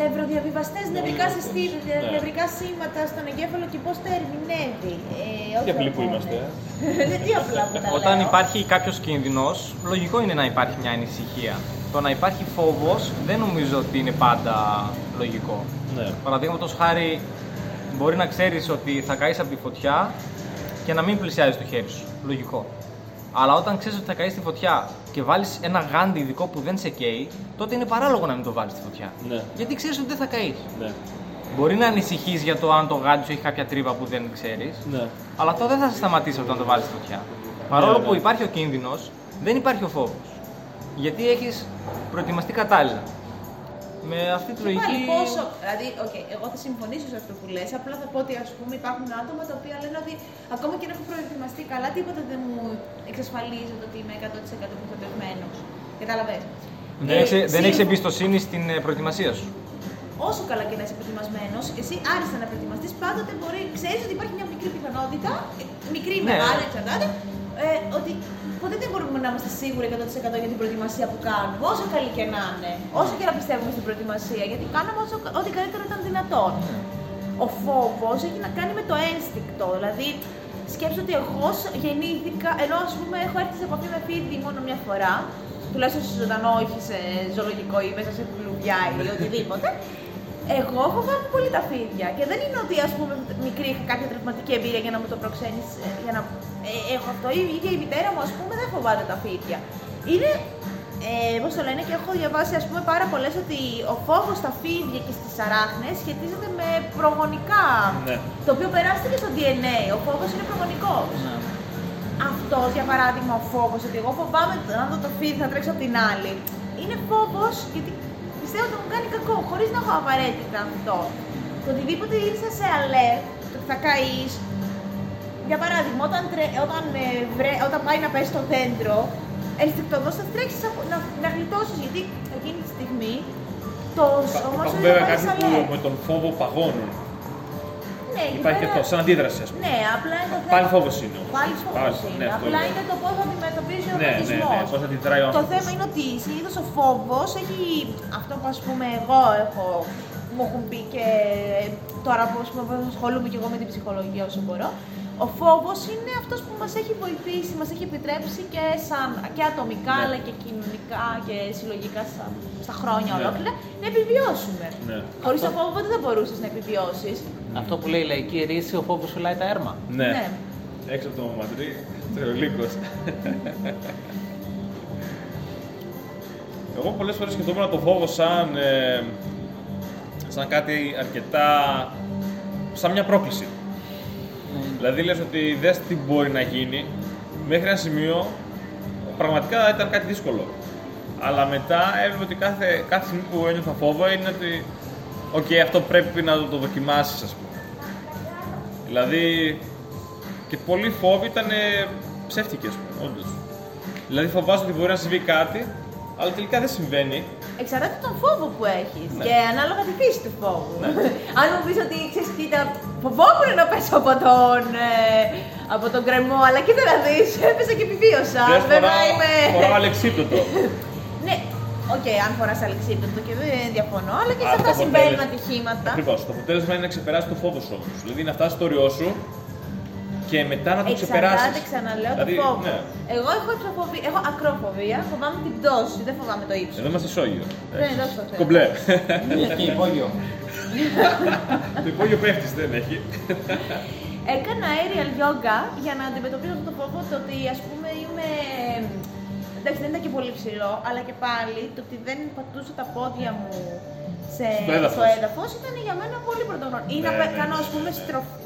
Νευροδιαβιβαστές, νευρικά σήματα στον εγκέφαλο και πώς τα ερμηνεύει. Τι απλοί που είμαστε. Τι απλά που τα λέω. Όταν υπάρχει κάποιος κίνδυνος, λογικό είναι να υπάρχει μια ανησυχία. Το να υπάρχει φόβος δεν νομίζω ότι είναι πάντα λογικό. Ναι. Παραδείγματος χάρη, μπορεί να ξέρεις ότι θα καείς από τη φωτιά και να μην πλησιάζεις το χέρι σου. Λογικό. Αλλά όταν ξέρεις ότι θα καείς στη φωτιά και βάλεις ένα γάντι ειδικό που δεν σε καίει, τότε είναι παράλογο να μην το βάλεις στη φωτιά. Ναι. Γιατί ξέρεις ότι δεν θα καείς. Ναι. Μπορεί να ανησυχείς για το αν το γάντι σου έχει κάποια τρύπα που δεν ξέρεις, ναι, αλλά αυτό δεν θα σε σταματήσει όταν το βάλεις στη φωτιά. Ναι, παρόλο που υπάρχει ο κίνδυνος, δεν υπάρχει ο φόβος. Γιατί έχεις προετοιμαστεί κατάλληλα. Με αυτή τη λογική. Πάλι πόσο. Δηλαδή, εγώ θα συμφωνήσω σε αυτό που λες. Απλά θα πω ότι, ας πούμε, υπάρχουν άτομα τα οποία λένε ότι ακόμα και να έχω προετοιμαστεί καλά, τίποτα δεν μου εξασφαλίζει ότι είμαι 100% προστατευμένος. Κατάλαβες. Δεν έχεις εμπιστοσύνη στην προετοιμασία σου. Όσο καλά και να είσαι προετοιμασμένος, εσύ άριστα να προετοιμαστείς, πάντοτε μπορεί. Ξέρεις ότι υπάρχει μια μικρή πιθανότητα, μικρή ή μεγάλη εξαρτάται, ότι. Ποτέ δεν μπορούμε να είμαστε σίγουροι 100% για την προετοιμασία που κάνουμε, όσο καλή και να είναι. Όσο και να πιστεύουμε στην προετοιμασία, γιατί κάναμε ό,τι καλύτερο ήταν δυνατόν. Ο φόβος έχει να κάνει με το ένστικτο. Δηλαδή, σκέψου ότι εγώ γεννήθηκα, ενώ ας πούμε έχω έρθει σε επαφή με φίδι μόνο μια φορά, τουλάχιστον σε ζωντανό, όχι σε ζωολογικό ή μέσα σε πουλουβιά ή οτιδήποτε. Εγώ φοβάμαι πολύ τα φίδια και δεν είναι ότι, ας πούμε, μικρή είχα κάποια τραυματική εμπειρία για να μου το προξένεις, για να έχω αυτό, ή και η μητέρα μου, ας πούμε, δεν φοβάται τα φίδια. Είναι, πώς το λένε, και έχω διαβάσει, ας πούμε, πάρα πολλές ότι ο φόβος στα φίδια και στις αράχνες σχετίζεται με προγονικά, ναι, το οποίο περάστηκε στο DNA, ο φόβος είναι προγονικός. Ναι. Αυτός, για παράδειγμα, ο φόβος, ότι εγώ φοβάμαι να δω το φίδι, θα τρέξω από την άλλη, είναι φόβος γιατί πιστεύω ότι μου κάνει κακό, χωρίς να έχω απαραίτητα αυτό. Το οτιδήποτε είσαι σε alert, το ότι θα καείς. Για παράδειγμα, όταν πάει να πέσει το δέντρο, ενστικτοδός θα τρέξεις να γλιτώσεις, γιατί εκείνη τη στιγμή το σώμα σου είναι alert. Κάτι που με τον φόβο παγώνουν. Ναι, υπάρχει και αυτό, σαν αντίδραση, ας πούμε. Ναι, απλά είναι το θέμα. Πάλι φόβος είναι. Ναι, απλά είναι το πώς θα αντιμετωπίζει ο οργανισμός. Ναι, πώς θα αντιδράει ο άνθρωπος. Το θέμα είναι ότι συνήθως ο φόβος έχει. Αυτό που, ας πούμε, εγώ έχω. Μου έχουν πει και. Τώρα που ασχολούμαι και εγώ με την ψυχολογία όσο μπορώ. Ο φόβος είναι αυτός που μας έχει βοηθήσει, μας έχει επιτρέψει και ατομικά, ναι, αλλά και κοινωνικά και συλλογικά στα χρόνια, ναι, ολόκληρα να επιβιώσουμε. Ναι. Χωρίς τον φόβο δεν θα μπορούσες να επιβιώσεις. Αυτό που λέει η λαϊκή ρίση, ο φόβος φυλάει τα έρμα. Ναι, ναι. Έξω από το μαματρί, τρελίκος. Εγώ πολλές φορές σκεφτόμουν τον φόβο σαν κάτι αρκετά, σαν μια πρόκληση. Δηλαδή λες ότι δες τι μπορεί να γίνει, μέχρι ένα σημείο πραγματικά ήταν κάτι δύσκολο. Αλλά μετά έβλεπε ότι κάθε στιγμή που ένιωθα φόβο είναι ότι αυτό πρέπει να το δοκιμάσεις, ας πούμε. Δηλαδή και πολλοί φόβοι ήταν ψεύτικοι, ας πούμε, όντως. Δηλαδή φοβάσαι ότι μπορεί να συμβεί κάτι, αλλά τελικά δεν συμβαίνει. Εξαρτάται τον φόβο που έχεις, ναι, και ανάλογα τη φύση του φόβου. Ναι. Αν μου πεις ότι ξέρεις, κοίτα, φοβόμουν να πέσω από τον κρεμό, αλλά κοίτα να δεις, έπεσα και επιβίωσα. Φοράω αλεξίπτωτο. Ναι, αν φοράς αλεξίπτωτο και δεν διαφωνώ, αλλά και σε αυτά συμβαίνουν ατυχήματα. Ακριβώς. Το αποτέλεσμα είναι να ξεπεράσεις το φόβο σου όμως. Δηλαδή να φτάσεις στο όριό σου και μετά να το ξεπεράσεις. Ξαναλέω δηλαδή, το φόβο. Ναι. Εγώ έχω υψοφοβία, έχω ακροφοβία, φοβάμαι την πτώση, δεν φοβάμαι το ύψος. Εδώ είμαστε σόγειο. Δεν είναι τόσο θέμα. Κομπλέ. Έχει υπόγειο. Το υπόγειο πέφτης δεν έχει. Έκανα aerial yoga για να αντιμετωπίσω το φόβο το ότι ας πούμε είμαι... Εντάξει, δεν ήταν και πολύ ψηλό, αλλά και πάλι το ότι δεν πατούσα τα πόδια μου στο έδαφος ήταν για μένα πολύ πρωτόγνωρο. Ή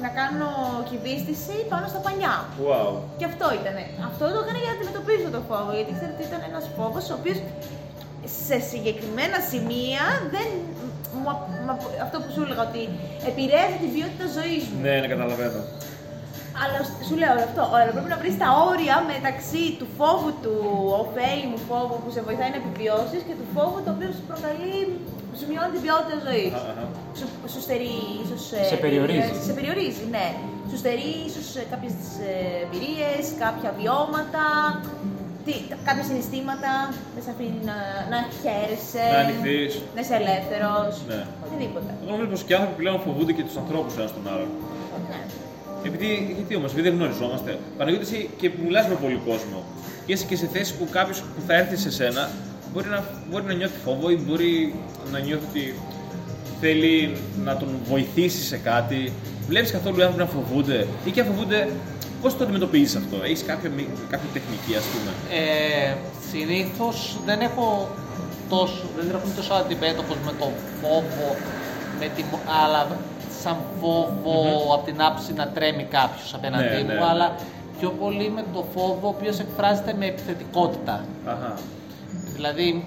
να κάνω κυβίστηση πάνω στα πανιά. Wow. Και αυτό ήταν. Αυτό το έκανα για να αντιμετωπίσω το φόβο. Γιατί ξέρετε ότι ήταν ένας φόβος ο οποίος σε συγκεκριμένα σημεία δεν. Αυτό που σου έλεγα ότι επηρέαζε την ποιότητα ζωής μου. Ναι, καταλαβαίνω. Αλλά σου λέω αυτό, πρέπει να βρεις τα όρια μεταξύ του φόβου του ωφέλιμου φόβου που σε βοηθάει να επιβιώσεις και του φόβου το οποίο σου προκαλεί, σου μειώνει την ποιότητα ζωής. Σου στερεί ίσως... Σε περιορίζει. Σε περιορίζει, ναι. Σου στερεί ίσως κάποιες εμπειρίες, κάποια βιώματα, κάποια συναισθήματα, δεν σε αφήνει να χαίρεσαι, να ανοιχθείς, να είσαι ελεύθερος, ναι. Οτιδήποτε. Εγώ νομίζω πως και άνθρωποι πλέον φοβούνται και τους ανθρώπους ένας τον άλλον. Ναι. Γιατί όμως, επειδή δεν γνωριζόμαστε, Παναγιώτη, και μιλάς με πολύ κόσμο. Είσαι και σε θέση που κάποιος που θα έρθει σε σένα μπορεί να νιώθει φόβο ή μπορεί να νιώθει ότι θέλει να τον βοηθήσει σε κάτι. Βλέπεις καθόλου άνθρωποι να φοβούνται ή και φοβούνται, πώς το αντιμετωπίζεις αυτό, έχεις κάποια τεχνική, ας πούμε? Συνήθως δεν έχω τόσο αντιμέτωπος με το φόβο, σαν φόβο από την άψη να τρέμει κάποιος απέναντί μου, αλλά πιο πολύ με το φόβο ο οποίος εκφράζεται με επιθετικότητα. Δηλαδή,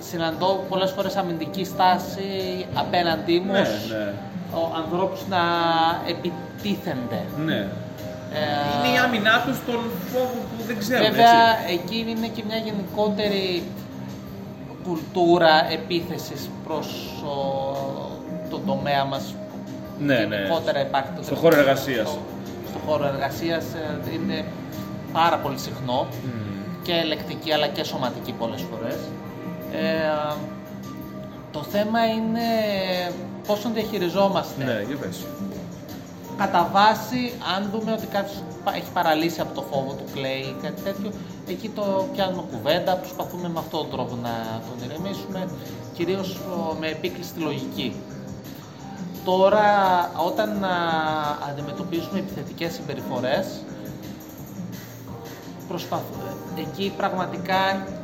συναντώ πολλές φορές αμυντική στάση απέναντί μου, ο ανθρώπους να επιτίθενται. Ναι. Είναι η άμυνά τους στον φόβο που δεν ξέρουν. Βέβαια, εκεί είναι και μια γενικότερη κουλτούρα επίθεσης προς το τομέα μας. Στον χώρο εργασίας. Στον χώρο εργασίας είναι πάρα πολύ συχνό και ελεκτική αλλά και σωματική πολλές φορές. Το θέμα είναι πώς τον διαχειριζόμαστε. Ναι, για πες. Κατά βάση, αν δούμε ότι κάποιος έχει παραλύσει από το φόβο του, κλαίει ή κάτι τέτοιο, εκεί το πιάνουμε κουβέντα, προσπαθούμε με αυτόν τον τρόπο να τον ηρεμήσουμε, κυρίως με επίκληση στη λογική. Τώρα, όταν αντιμετωπίζουμε επιθετικές συμπεριφορές, προσπαθούμε. Εκεί πραγματικά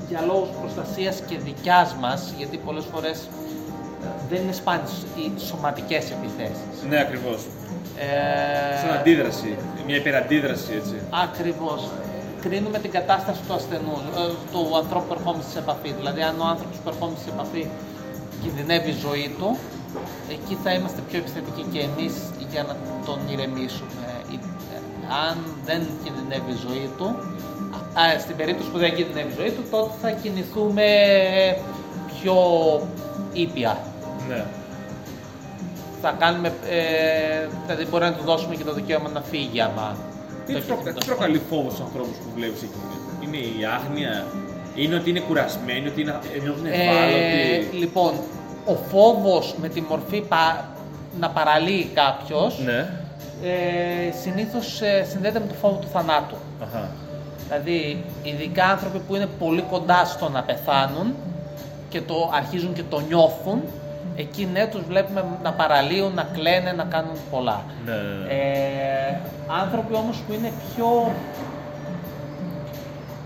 για λόγους προστασίας και δικιάς μας, γιατί πολλές φορές δεν είναι σπάνιες οι σωματικές επιθέσεις. Ναι, ακριβώς. Σαν αντίδραση, μια υπεραντίδραση, έτσι. Ακριβώς. Κρίνουμε την κατάσταση του ασθενούς, του ανθρώπου που ερχόμαστε σε επαφή. Δηλαδή, αν ο άνθρωπος που ερχόμαστε σε επαφή κινδυνεύει η ζωή του, εκεί θα είμαστε πιο επιθετικοί και εμείς για να τον ηρεμήσουμε. Αν δεν κινδυνεύει η ζωή του, στην περίπτωση που δεν κινδυνεύει η ζωή του, τότε θα κινηθούμε πιο ήπια. Ναι. Θα κάνουμε, δηλαδή μπορεί να του δώσουμε και το δικαίωμα να φύγει άμα... Τι προκαλεί φόβο στους ανθρώπους που βλέπεις εκεί? Είναι η άγνοια, είναι ότι είναι κουρασμένοι, ότι νιώθουν ευάλωτοι? Λοιπόν, ο φόβος με τη μορφή να παραλύει κάποιος, συνήθως συνδέεται με το φόβο του θανάτου. Δηλαδή, ειδικά άνθρωποι που είναι πολύ κοντά στο να πεθάνουν και το αρχίζουν και το νιώθουν, εκεί τους βλέπουμε να παραλύουν, να κλαίνε, να κάνουν πολλά. Άνθρωποι όμως που είναι πιο...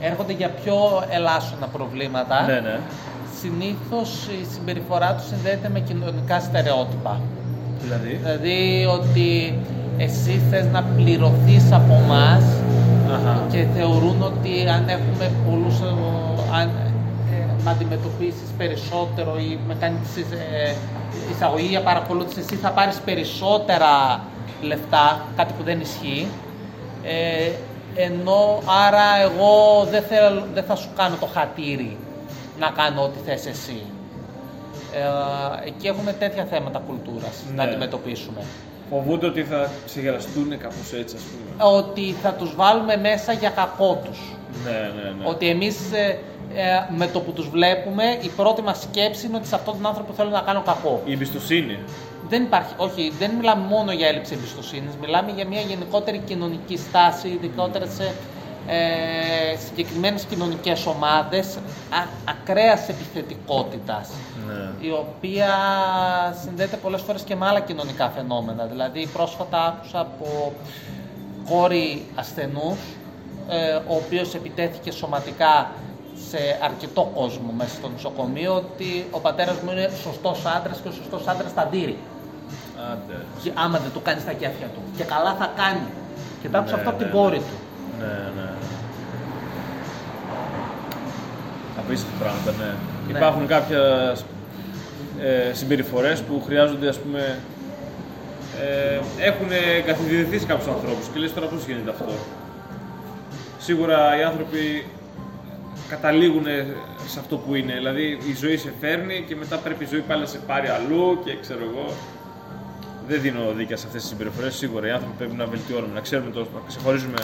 έρχονται για πιο ελάσσονα προβλήματα, συνήθως η συμπεριφορά του συνδέεται με κοινωνικά στερεότυπα. Δηλαδή ότι εσύ θες να πληρωθείς από εμάς και θεωρούν ότι αν έχουμε πολλούς, αν με αντιμετωπίσεις περισσότερο ή με κάνεις εισαγωγή για παρακολούθηση, εσύ θα πάρεις περισσότερα λεφτά, κάτι που δεν ισχύει. Ενώ άρα εγώ δεν θα σου κάνω το χατήρι να κάνω ό,τι θες εσύ. Εκεί έχουμε τέτοια θέματα κουλτούρας να αντιμετωπίσουμε. Φοβούνται ότι θα ξεγεραστούν κάπως έτσι, ας πούμε. Ότι θα τους βάλουμε μέσα για κακό τους. Ότι εμείς με το που τους βλέπουμε, η πρώτη μας σκέψη είναι ότι σε αυτόν τον άνθρωπο θέλω να κάνω κακό. Η εμπιστοσύνη. Δεν υπάρχει, όχι, δεν μιλάμε μόνο για έλλειψη εμπιστοσύνης, μιλάμε για μια γενικότερη κοινωνική στάση, ειδικότερα σε συγκεκριμένες κοινωνικές ομάδες ακραίας επιθετικότητας, ναι, η οποία συνδέεται πολλές φορές και με άλλα κοινωνικά φαινόμενα. Δηλαδή πρόσφατα άκουσα από κόρη ασθενούς, ο οποίος επιτέθηκε σωματικά σε αρκετό κόσμο μέσα στο νοσοκομείο, ότι ο πατέρας μου είναι σωστός άντρας και ο σωστός άντρας τα δείρει. Άμα δεν το κάνει στα κέφια του. Και καλά θα κάνει. Και τα άκουσα, ναι, αυτό από, ναι, την κόρη, ναι, του. Ναι, ναι. Απίστευτα πράγματα, ναι, ναι. Υπάρχουν κάποια συμπεριφορές που χρειάζονται, ας πούμε, έχουν καθοδηγηθεί σε κάποιους ανθρώπους και λες τώρα πώς γίνεται αυτό. Σίγουρα οι άνθρωποι καταλήγουν σε αυτό που είναι, δηλαδή η ζωή σε φέρνει και μετά πρέπει η ζωή πάλι να σε πάρει αλλού και ξέρω εγώ. Δεν δίνω δίκαια σε αυτές τις συμπεριφορές, σίγουρα οι άνθρωποι πρέπει να βελτιώνουμε, να ξέρουμε το, να ξεχωρίζουμε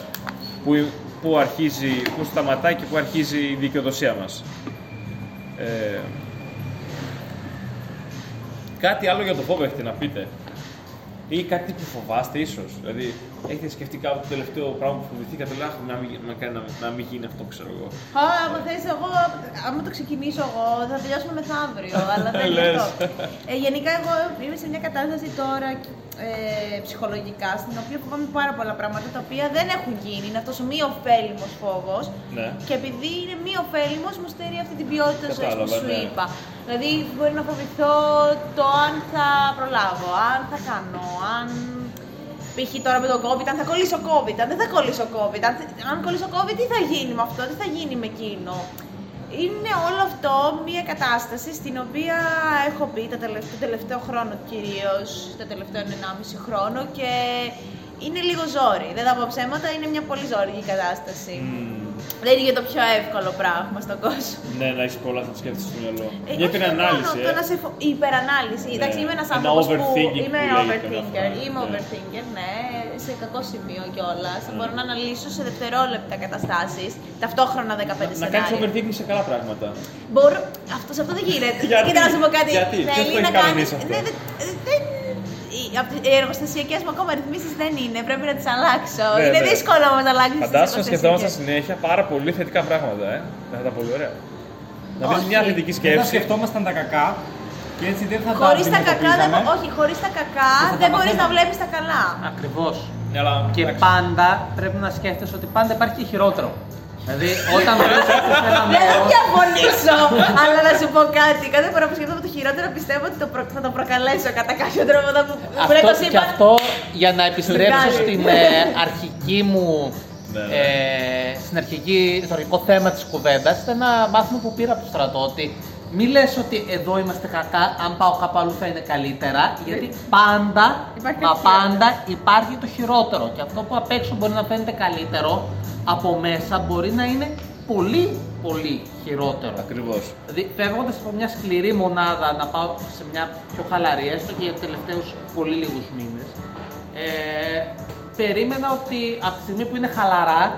πού αρχίζει, πού σταματάει και πού αρχίζει η δικαιοδοσία μας. Κάτι άλλο για το φόβο έχετε να πείτε ή κάτι που φοβάστε ίσως, δηλαδή έχετε σκεφτεί κάποιο το τελευταίο πράγμα που φοβηθήκατε, να μην γίνει αυτό, ξέρω εγώ. Άμα το ξεκινήσω εγώ, θα τελειώσουμε μεθαύριο, αλλά δεν είναι αυτό. Γενικά εγώ είμαι σε μια κατάσταση τώρα ψυχολογικά, στην οποία φοβάμαι πάρα πολλά πράγματα, τα οποία δεν έχουν γίνει, είναι αυτός ο μη ωφέλιμος φόβος, ναι, και επειδή είναι μη ωφέλιμος, μου στερεί αυτή την ποιότητα ζωής που σου είπα. Δηλαδή μπορεί να φοβηθώ το αν θα προλάβω, αν θα κάνω, αν... Π.χ. τώρα με τον COVID, αν θα κολλήσω COVID, αν δεν θα κολλήσω COVID, αν κολλήσω COVID, τι θα γίνει με αυτό, τι θα γίνει με εκείνο. Είναι όλο αυτό μια κατάσταση στην οποία έχω μπει τον τελευταίο χρόνο, κυρίως το τελευταίο 1,5 χρόνο, και είναι λίγο ζόρι. Δεν θα πω ψέματα, είναι μια πολύ ζόρικη κατάσταση. Δεν είναι το πιο εύκολο πράγμα στον κόσμο. Ναι, να έχει πολλά θα το σκέφτεσαι στο μυαλό. Μια υπερανάλυση. Η υπερανάλυση. Εντάξει, είμαι ένας άνθρωπος που είμαι overthinker. Είμαι overthinker, ναι, σε κακό σημείο κιόλας. Μπορώ να αναλύσω σε δευτερόλεπτα καταστάσεις, ταυτόχρονα 15 σενάρια. Να κάνεις overthinking σε καλά πράγματα. Αυτό δεν γίνεται. Κοίτα να σου πω κάτι. Γιατί, ποιος να κάνει αυτό. Οι εργοστασιακές μου ακόμα ρυθμίσεις δεν είναι, πρέπει να τις αλλάξω. Ναι, είναι δύσκολο όμως να αλλάξεις τις εργοστασιακές. Φαντάζομαι σκεφτόμαστε συνέχεια πάρα πολύ θετικά πράγματα, θα ήταν πολύ ωραία. Να πεις μια θετική σκέψη. Δεν σκεφτόμασταν τα κακά και έτσι δεν θα χωρίς τα κακά δεν μπορείς να βλέπεις τα καλά. Ακριβώς. Και πάντα πρέπει να σκέφτεσαι ότι πάντα υπάρχει και χειρότερο. Δηλαδή, όταν δεν θα διαφωνήσω, αλλά να σου πω κάτι. Κάθε φορά που σκέφτομαι το χειρότερο, πιστεύω ότι θα το προκαλέσω κατά κάποιο τρόπο. Και αυτό, για να επιστρέψω στο αρχικό θέμα της κουβέντας, ήταν ένα μάθημα που πήρα από το στρατό. Ότι μη λες ότι εδώ είμαστε κακά, αν πάω κάπου αλλού θα είναι καλύτερα. Γιατί πάντα υπάρχει το χειρότερο. Και αυτό που απ' έξω μπορεί να φαίνεται καλύτερο, από μέσα μπορεί να είναι πολύ πολύ χειρότερο. Ακριβώς. Δηλαδή φεύγοντας από μια σκληρή μονάδα να πάω σε μια πιο χαλαρή, έστω και για τελευταίους πολύ λίγους μήνες, περίμενα ότι από τη στιγμή που είναι χαλαρά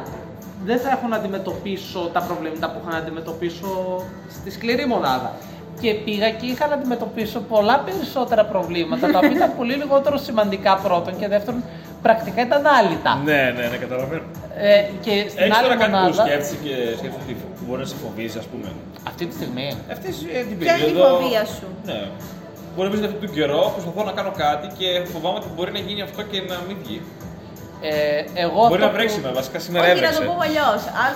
δεν θα έχω να αντιμετωπίσω τα προβλήματα που είχα να αντιμετωπίσω στη σκληρή μονάδα. Και πήγα και είχα να αντιμετωπίσω πολλά περισσότερα προβλήματα, τα οποία ήταν πολύ λιγότερο σημαντικά πρώτον, και δεύτερον πρακτικά ήταν άλυτα. Ναι, καταλαβαίνω. Και στην έχεις άλλη τώρα μονάδα... Κάτι που σκέφτεσαι ότι μπορεί να σε φοβίζει, ας πούμε. Αυτή τη στιγμή. Αυτή την περίοδο... Ποια είναι η φοβία σου. Ναι. Μπορεί να πεις αυτόν τον καιρό, προσπαθώ να κάνω κάτι και φοβάμαι ότι μπορεί να γίνει αυτό και να μην βγει. Μπορεί να βρέξει βασικά σήμερα έβρεξε. Όχι, να το πω αλλιώς. Αν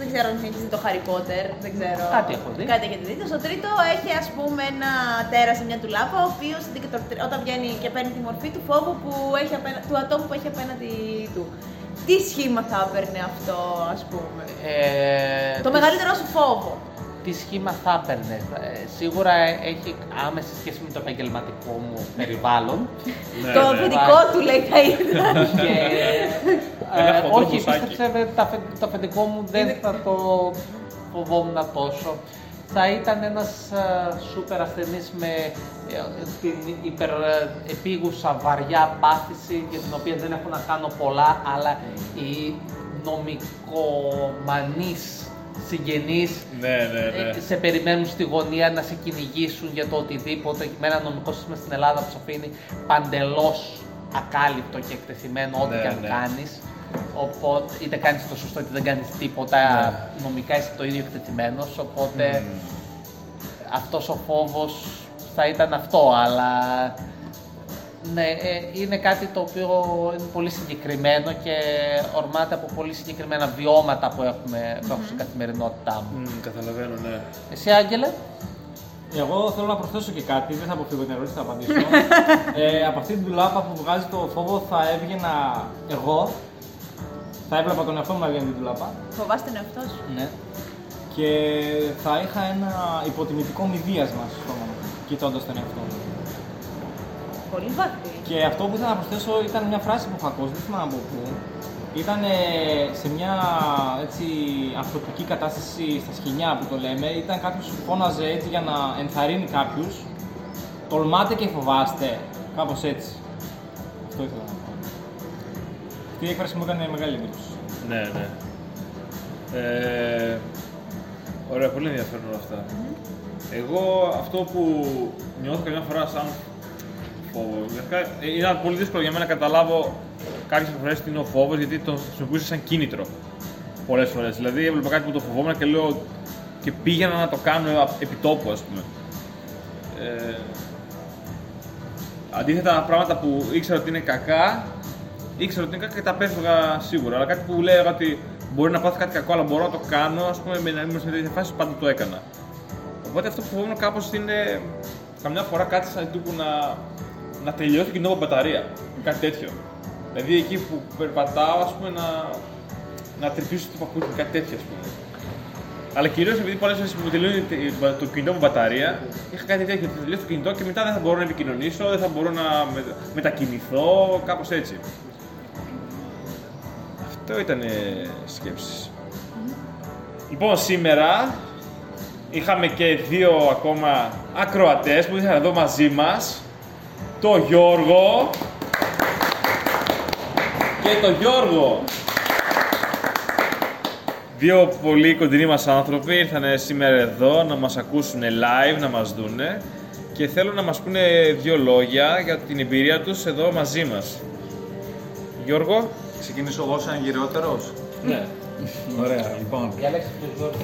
δεν ξέρω αν έχεις δει το Harry Potter, δεν ξέρω. Κάτι έχω δει. Κάτι έχετε δει. Στο τρίτο έχει, ας πούμε, ένα τέρας σε μια τουλάπα, ο οποίος όταν βγαίνει και παίρνει τη μορφή του φόβου του ατόμου που έχει απέναντι του. Τι σχήμα θα έπαιρνε αυτό, ας πούμε. Το μεγαλύτερό σου φόβο. Τι σχήμα θα έπαιρνε. Σίγουρα έχει άμεση σχέση με το επαγγελματικό μου περιβάλλον. Το αφεντικό του λέει θα ήταν. Όχι, πίστεψε, το αφεντικό μου δεν θα το φοβόμουν τόσο. Θα ήταν ένας σούπερ ασθενής με την υπερεπίγουσα βαριά πάθηση για την οποία δεν έχω να κάνω πολλά, αλλά η νομικομανής συγγενείς σε περιμένουν στη γωνία να σε κυνηγήσουν για το οτιδήποτε και με ένα νομικό σύστημα στην Ελλάδα που σε αφήνει παντελώς ακάλυπτο και εκτεθειμένο ό,τι και αν κάνεις. Οπότε, είτε κάνεις το σωστό είτε δεν κάνεις τίποτα, νομικά είσαι το ίδιο εκτεθειμένος, οπότε αυτός ο φόβος θα ήταν αυτό, αλλά ναι, είναι κάτι το οποίο είναι πολύ συγκεκριμένο και ορμάται από πολύ συγκεκριμένα βιώματα που έχουμε, που έχω στην καθημερινότητά μου. Καταλαβαίνω, ναι. Εσύ, Άγγελε? Εγώ θέλω να προσθέσω και κάτι, δεν θα αποφύγω την ερώτηση, θα απαντήσω. Από αυτή την τουλάπα που βγάζει το φόβο θα έβγαινα εγώ, θα έβλεπα τον εαυτό μου να βγαίνει την τουλάπα. Φοβάσαι τον εαυτό σου? Ναι. Και θα είχα ένα υποτιμητικό μηδίασμα στο στόμα μου, κοιτώντας τον εαυτό μου. Πολύ βαθύ. Και αυτό που ήθελα να προσθέσω ήταν μια φράση που είχα ακούσει, δεν θυμάμαι από πού. Ήταν σε μια έτσι, ανθρωπική κατάσταση στα σκηνιά που το λέμε. Ήταν κάποιος που φώναζε έτσι για να ενθαρρύνει κάποιους. Τολμάτε και φοβάστε. Κάπως έτσι. Αυτό ήθελα να πω. Αυτή η έκφραση μου έκανε μεγάλη εντύπωση. Ναι, ναι. Ωραία, πολύ ενδιαφέρον αυτά. Εγώ αυτό που νιώθω καμιά φορά σαν φόβο, ήταν πολύ δύσκολο για μένα να καταλάβω κάποιες φορές τι είναι ο φόβος, γιατί τον χρησιμοποιούσα σαν κίνητρο πολλές φορές. Δηλαδή έβλεπα κάτι που το φοβόμουν και λέω και πήγαινα να το κάνω επί τόπου, ας πούμε. Αντίθετα, πράγματα που ήξερα ότι είναι κακά, ήξερα ότι είναι κακά και τα πέφευγα σίγουρα. Αλλά κάτι που λέω ότι μπορεί να πάθω κάτι κακό, αλλά μπορώ να το κάνω, ας πούμε, να είμαι σε τέτοια φάση, πάντα το έκανα. Οπότε αυτό που φοβόμουν κάπως είναι καμιά φορά κάτι σαν τύπου να τελειώσει και νόμο μπαταρία, κάτι τέτοιο. Δηλαδή εκεί που περπατάω, ας πούμε, να τρυπήσω το παπούτσι, κάτι τέτοιο, ας πούμε. Αλλά κυρίως επειδή πολλές φορές που τελειώνει το κινητό μου μπαταρία, είχα κάτι τέτοιο, ότι τελειώσει το κινητό και μετά δεν θα μπορώ να επικοινωνήσω, δεν θα μπορώ να μετακινηθώ, κάπως έτσι. Αυτό ήταν σκέψεις. Λοιπόν, σήμερα είχαμε και δύο ακόμα ακροατές που ήρθαν εδώ μαζί μας. Το Γιώργο και το Γιώργο. Δύο πολύ κοντινοί μας άνθρωποι ήρθαν σήμερα εδώ να μας ακούσουν live, να μας δούνε και θέλω να μας πούνε δύο λόγια για την εμπειρία τους εδώ μαζί μας. Γιώργο. Ξεκινήσω εγώ σαν γυρεότερος. Ναι. Ωραία, λοιπόν. Διαλέξτε τον Γιώργο.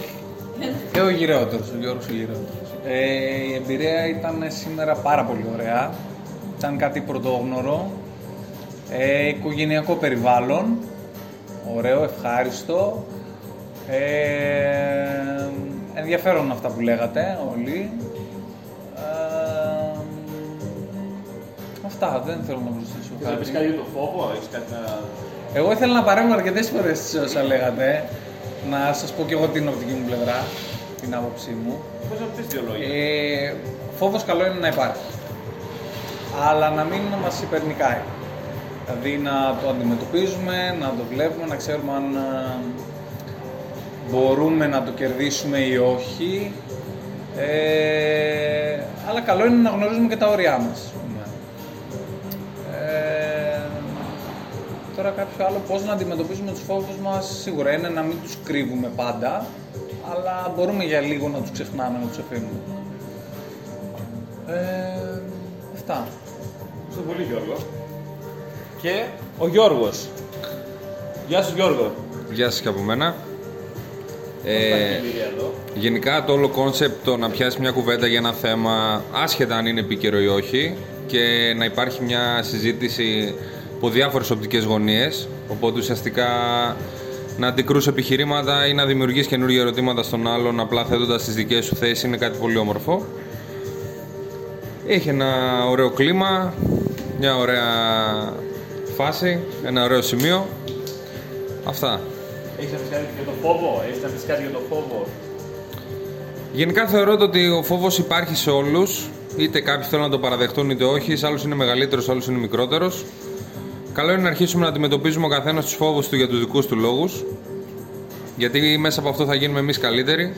Και ο γυρεότερος, ο Γιώργος ο γυρεότερος. Η εμπειρία ήταν σήμερα πάρα πολύ ωραία. Ήταν κάτι πρωτόγνωρο, οικογενειακό περιβάλλον, ωραίο, ευχάριστο, ενδιαφέρον αυτά που λέγατε όλοι. Αυτά, δεν θέλω να προσθέσω κάτι. Θα πεις κάτι για το φόβο, έχεις κάτι να... Εγώ ήθελα να παρέμβω αρκετές φορές όσα λέγατε, να σας πω και εγώ την οπτική μου πλευρά, την άποψή μου. Πώς θα πεις δύο λόγια? Φόβος καλό είναι να υπάρχει, αλλά να μην μας υπερνικάει. Δηλαδή να το αντιμετωπίζουμε, να το βλέπουμε, να ξέρουμε αν μπορούμε να το κερδίσουμε ή όχι. Αλλά καλό είναι να γνωρίζουμε και τα όρια μας. Τώρα κάποιο άλλο πώς να αντιμετωπίζουμε τους φόβους μας, σίγουρα είναι να μην τους κρύβουμε πάντα, αλλά μπορούμε για λίγο να τους ξεχνάμε, να τους αφήνουμε. Αυτά. Ευχαριστώ πολύ, Γιώργο. Και ο Γιώργος. Γεια σου, Γιώργο. Γεια σας και από μένα. Γενικά το όλο κόνσεπτ το να πιάσει μια κουβέντα για ένα θέμα, άσχετα αν είναι επίκαιρο ή όχι, και να υπάρχει μια συζήτηση από διάφορες οπτικές γωνίες, οπότε ουσιαστικά να αντικρούς επιχειρήματα ή να δημιουργείς καινούργια ερωτήματα στον άλλον απλά θέτοντας τις δικές σου θέσεις, είναι κάτι πολύ όμορφο. Έχει ένα ωραίο κλίμα, μια ωραία φάση, ένα ωραίο σημείο. Αυτά. Έχεις να πεις κάτι για το φόβο, Γενικά θεωρώ ότι ο φόβος υπάρχει σε όλους, είτε κάποιοι θέλουν να το παραδεχτούν είτε όχι, σε άλλους είναι μεγαλύτερος, σε άλλους είναι μικρότερος. Καλό είναι να αρχίσουμε να αντιμετωπίζουμε ο καθένας τους φόβους του για τους δικούς του λόγους, γιατί μέσα από αυτό θα γίνουμε εμείς καλύτεροι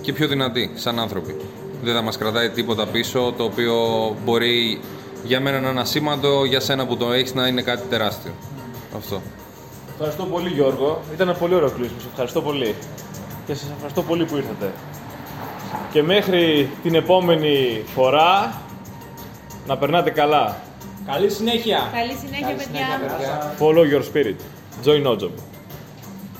και πιο δυνατοί σαν άνθρωποι. Δεν θα μας κρατάει τίποτα πίσω, το οποίο μπορεί για μένα να είναι ασήμαντο, για σένα που το έχεις να είναι κάτι τεράστιο. Αυτό. Ευχαριστώ πολύ, Γιώργο. Ήταν ένα πολύ ωραίο κλείσιμο. Ευχαριστώ πολύ. και σας ευχαριστώ πολύ που ήρθατε. Και μέχρι την επόμενη φορά, να περνάτε καλά. Καλή συνέχεια. Καλή συνέχεια, παιδιά. Follow your spirit. Join our job.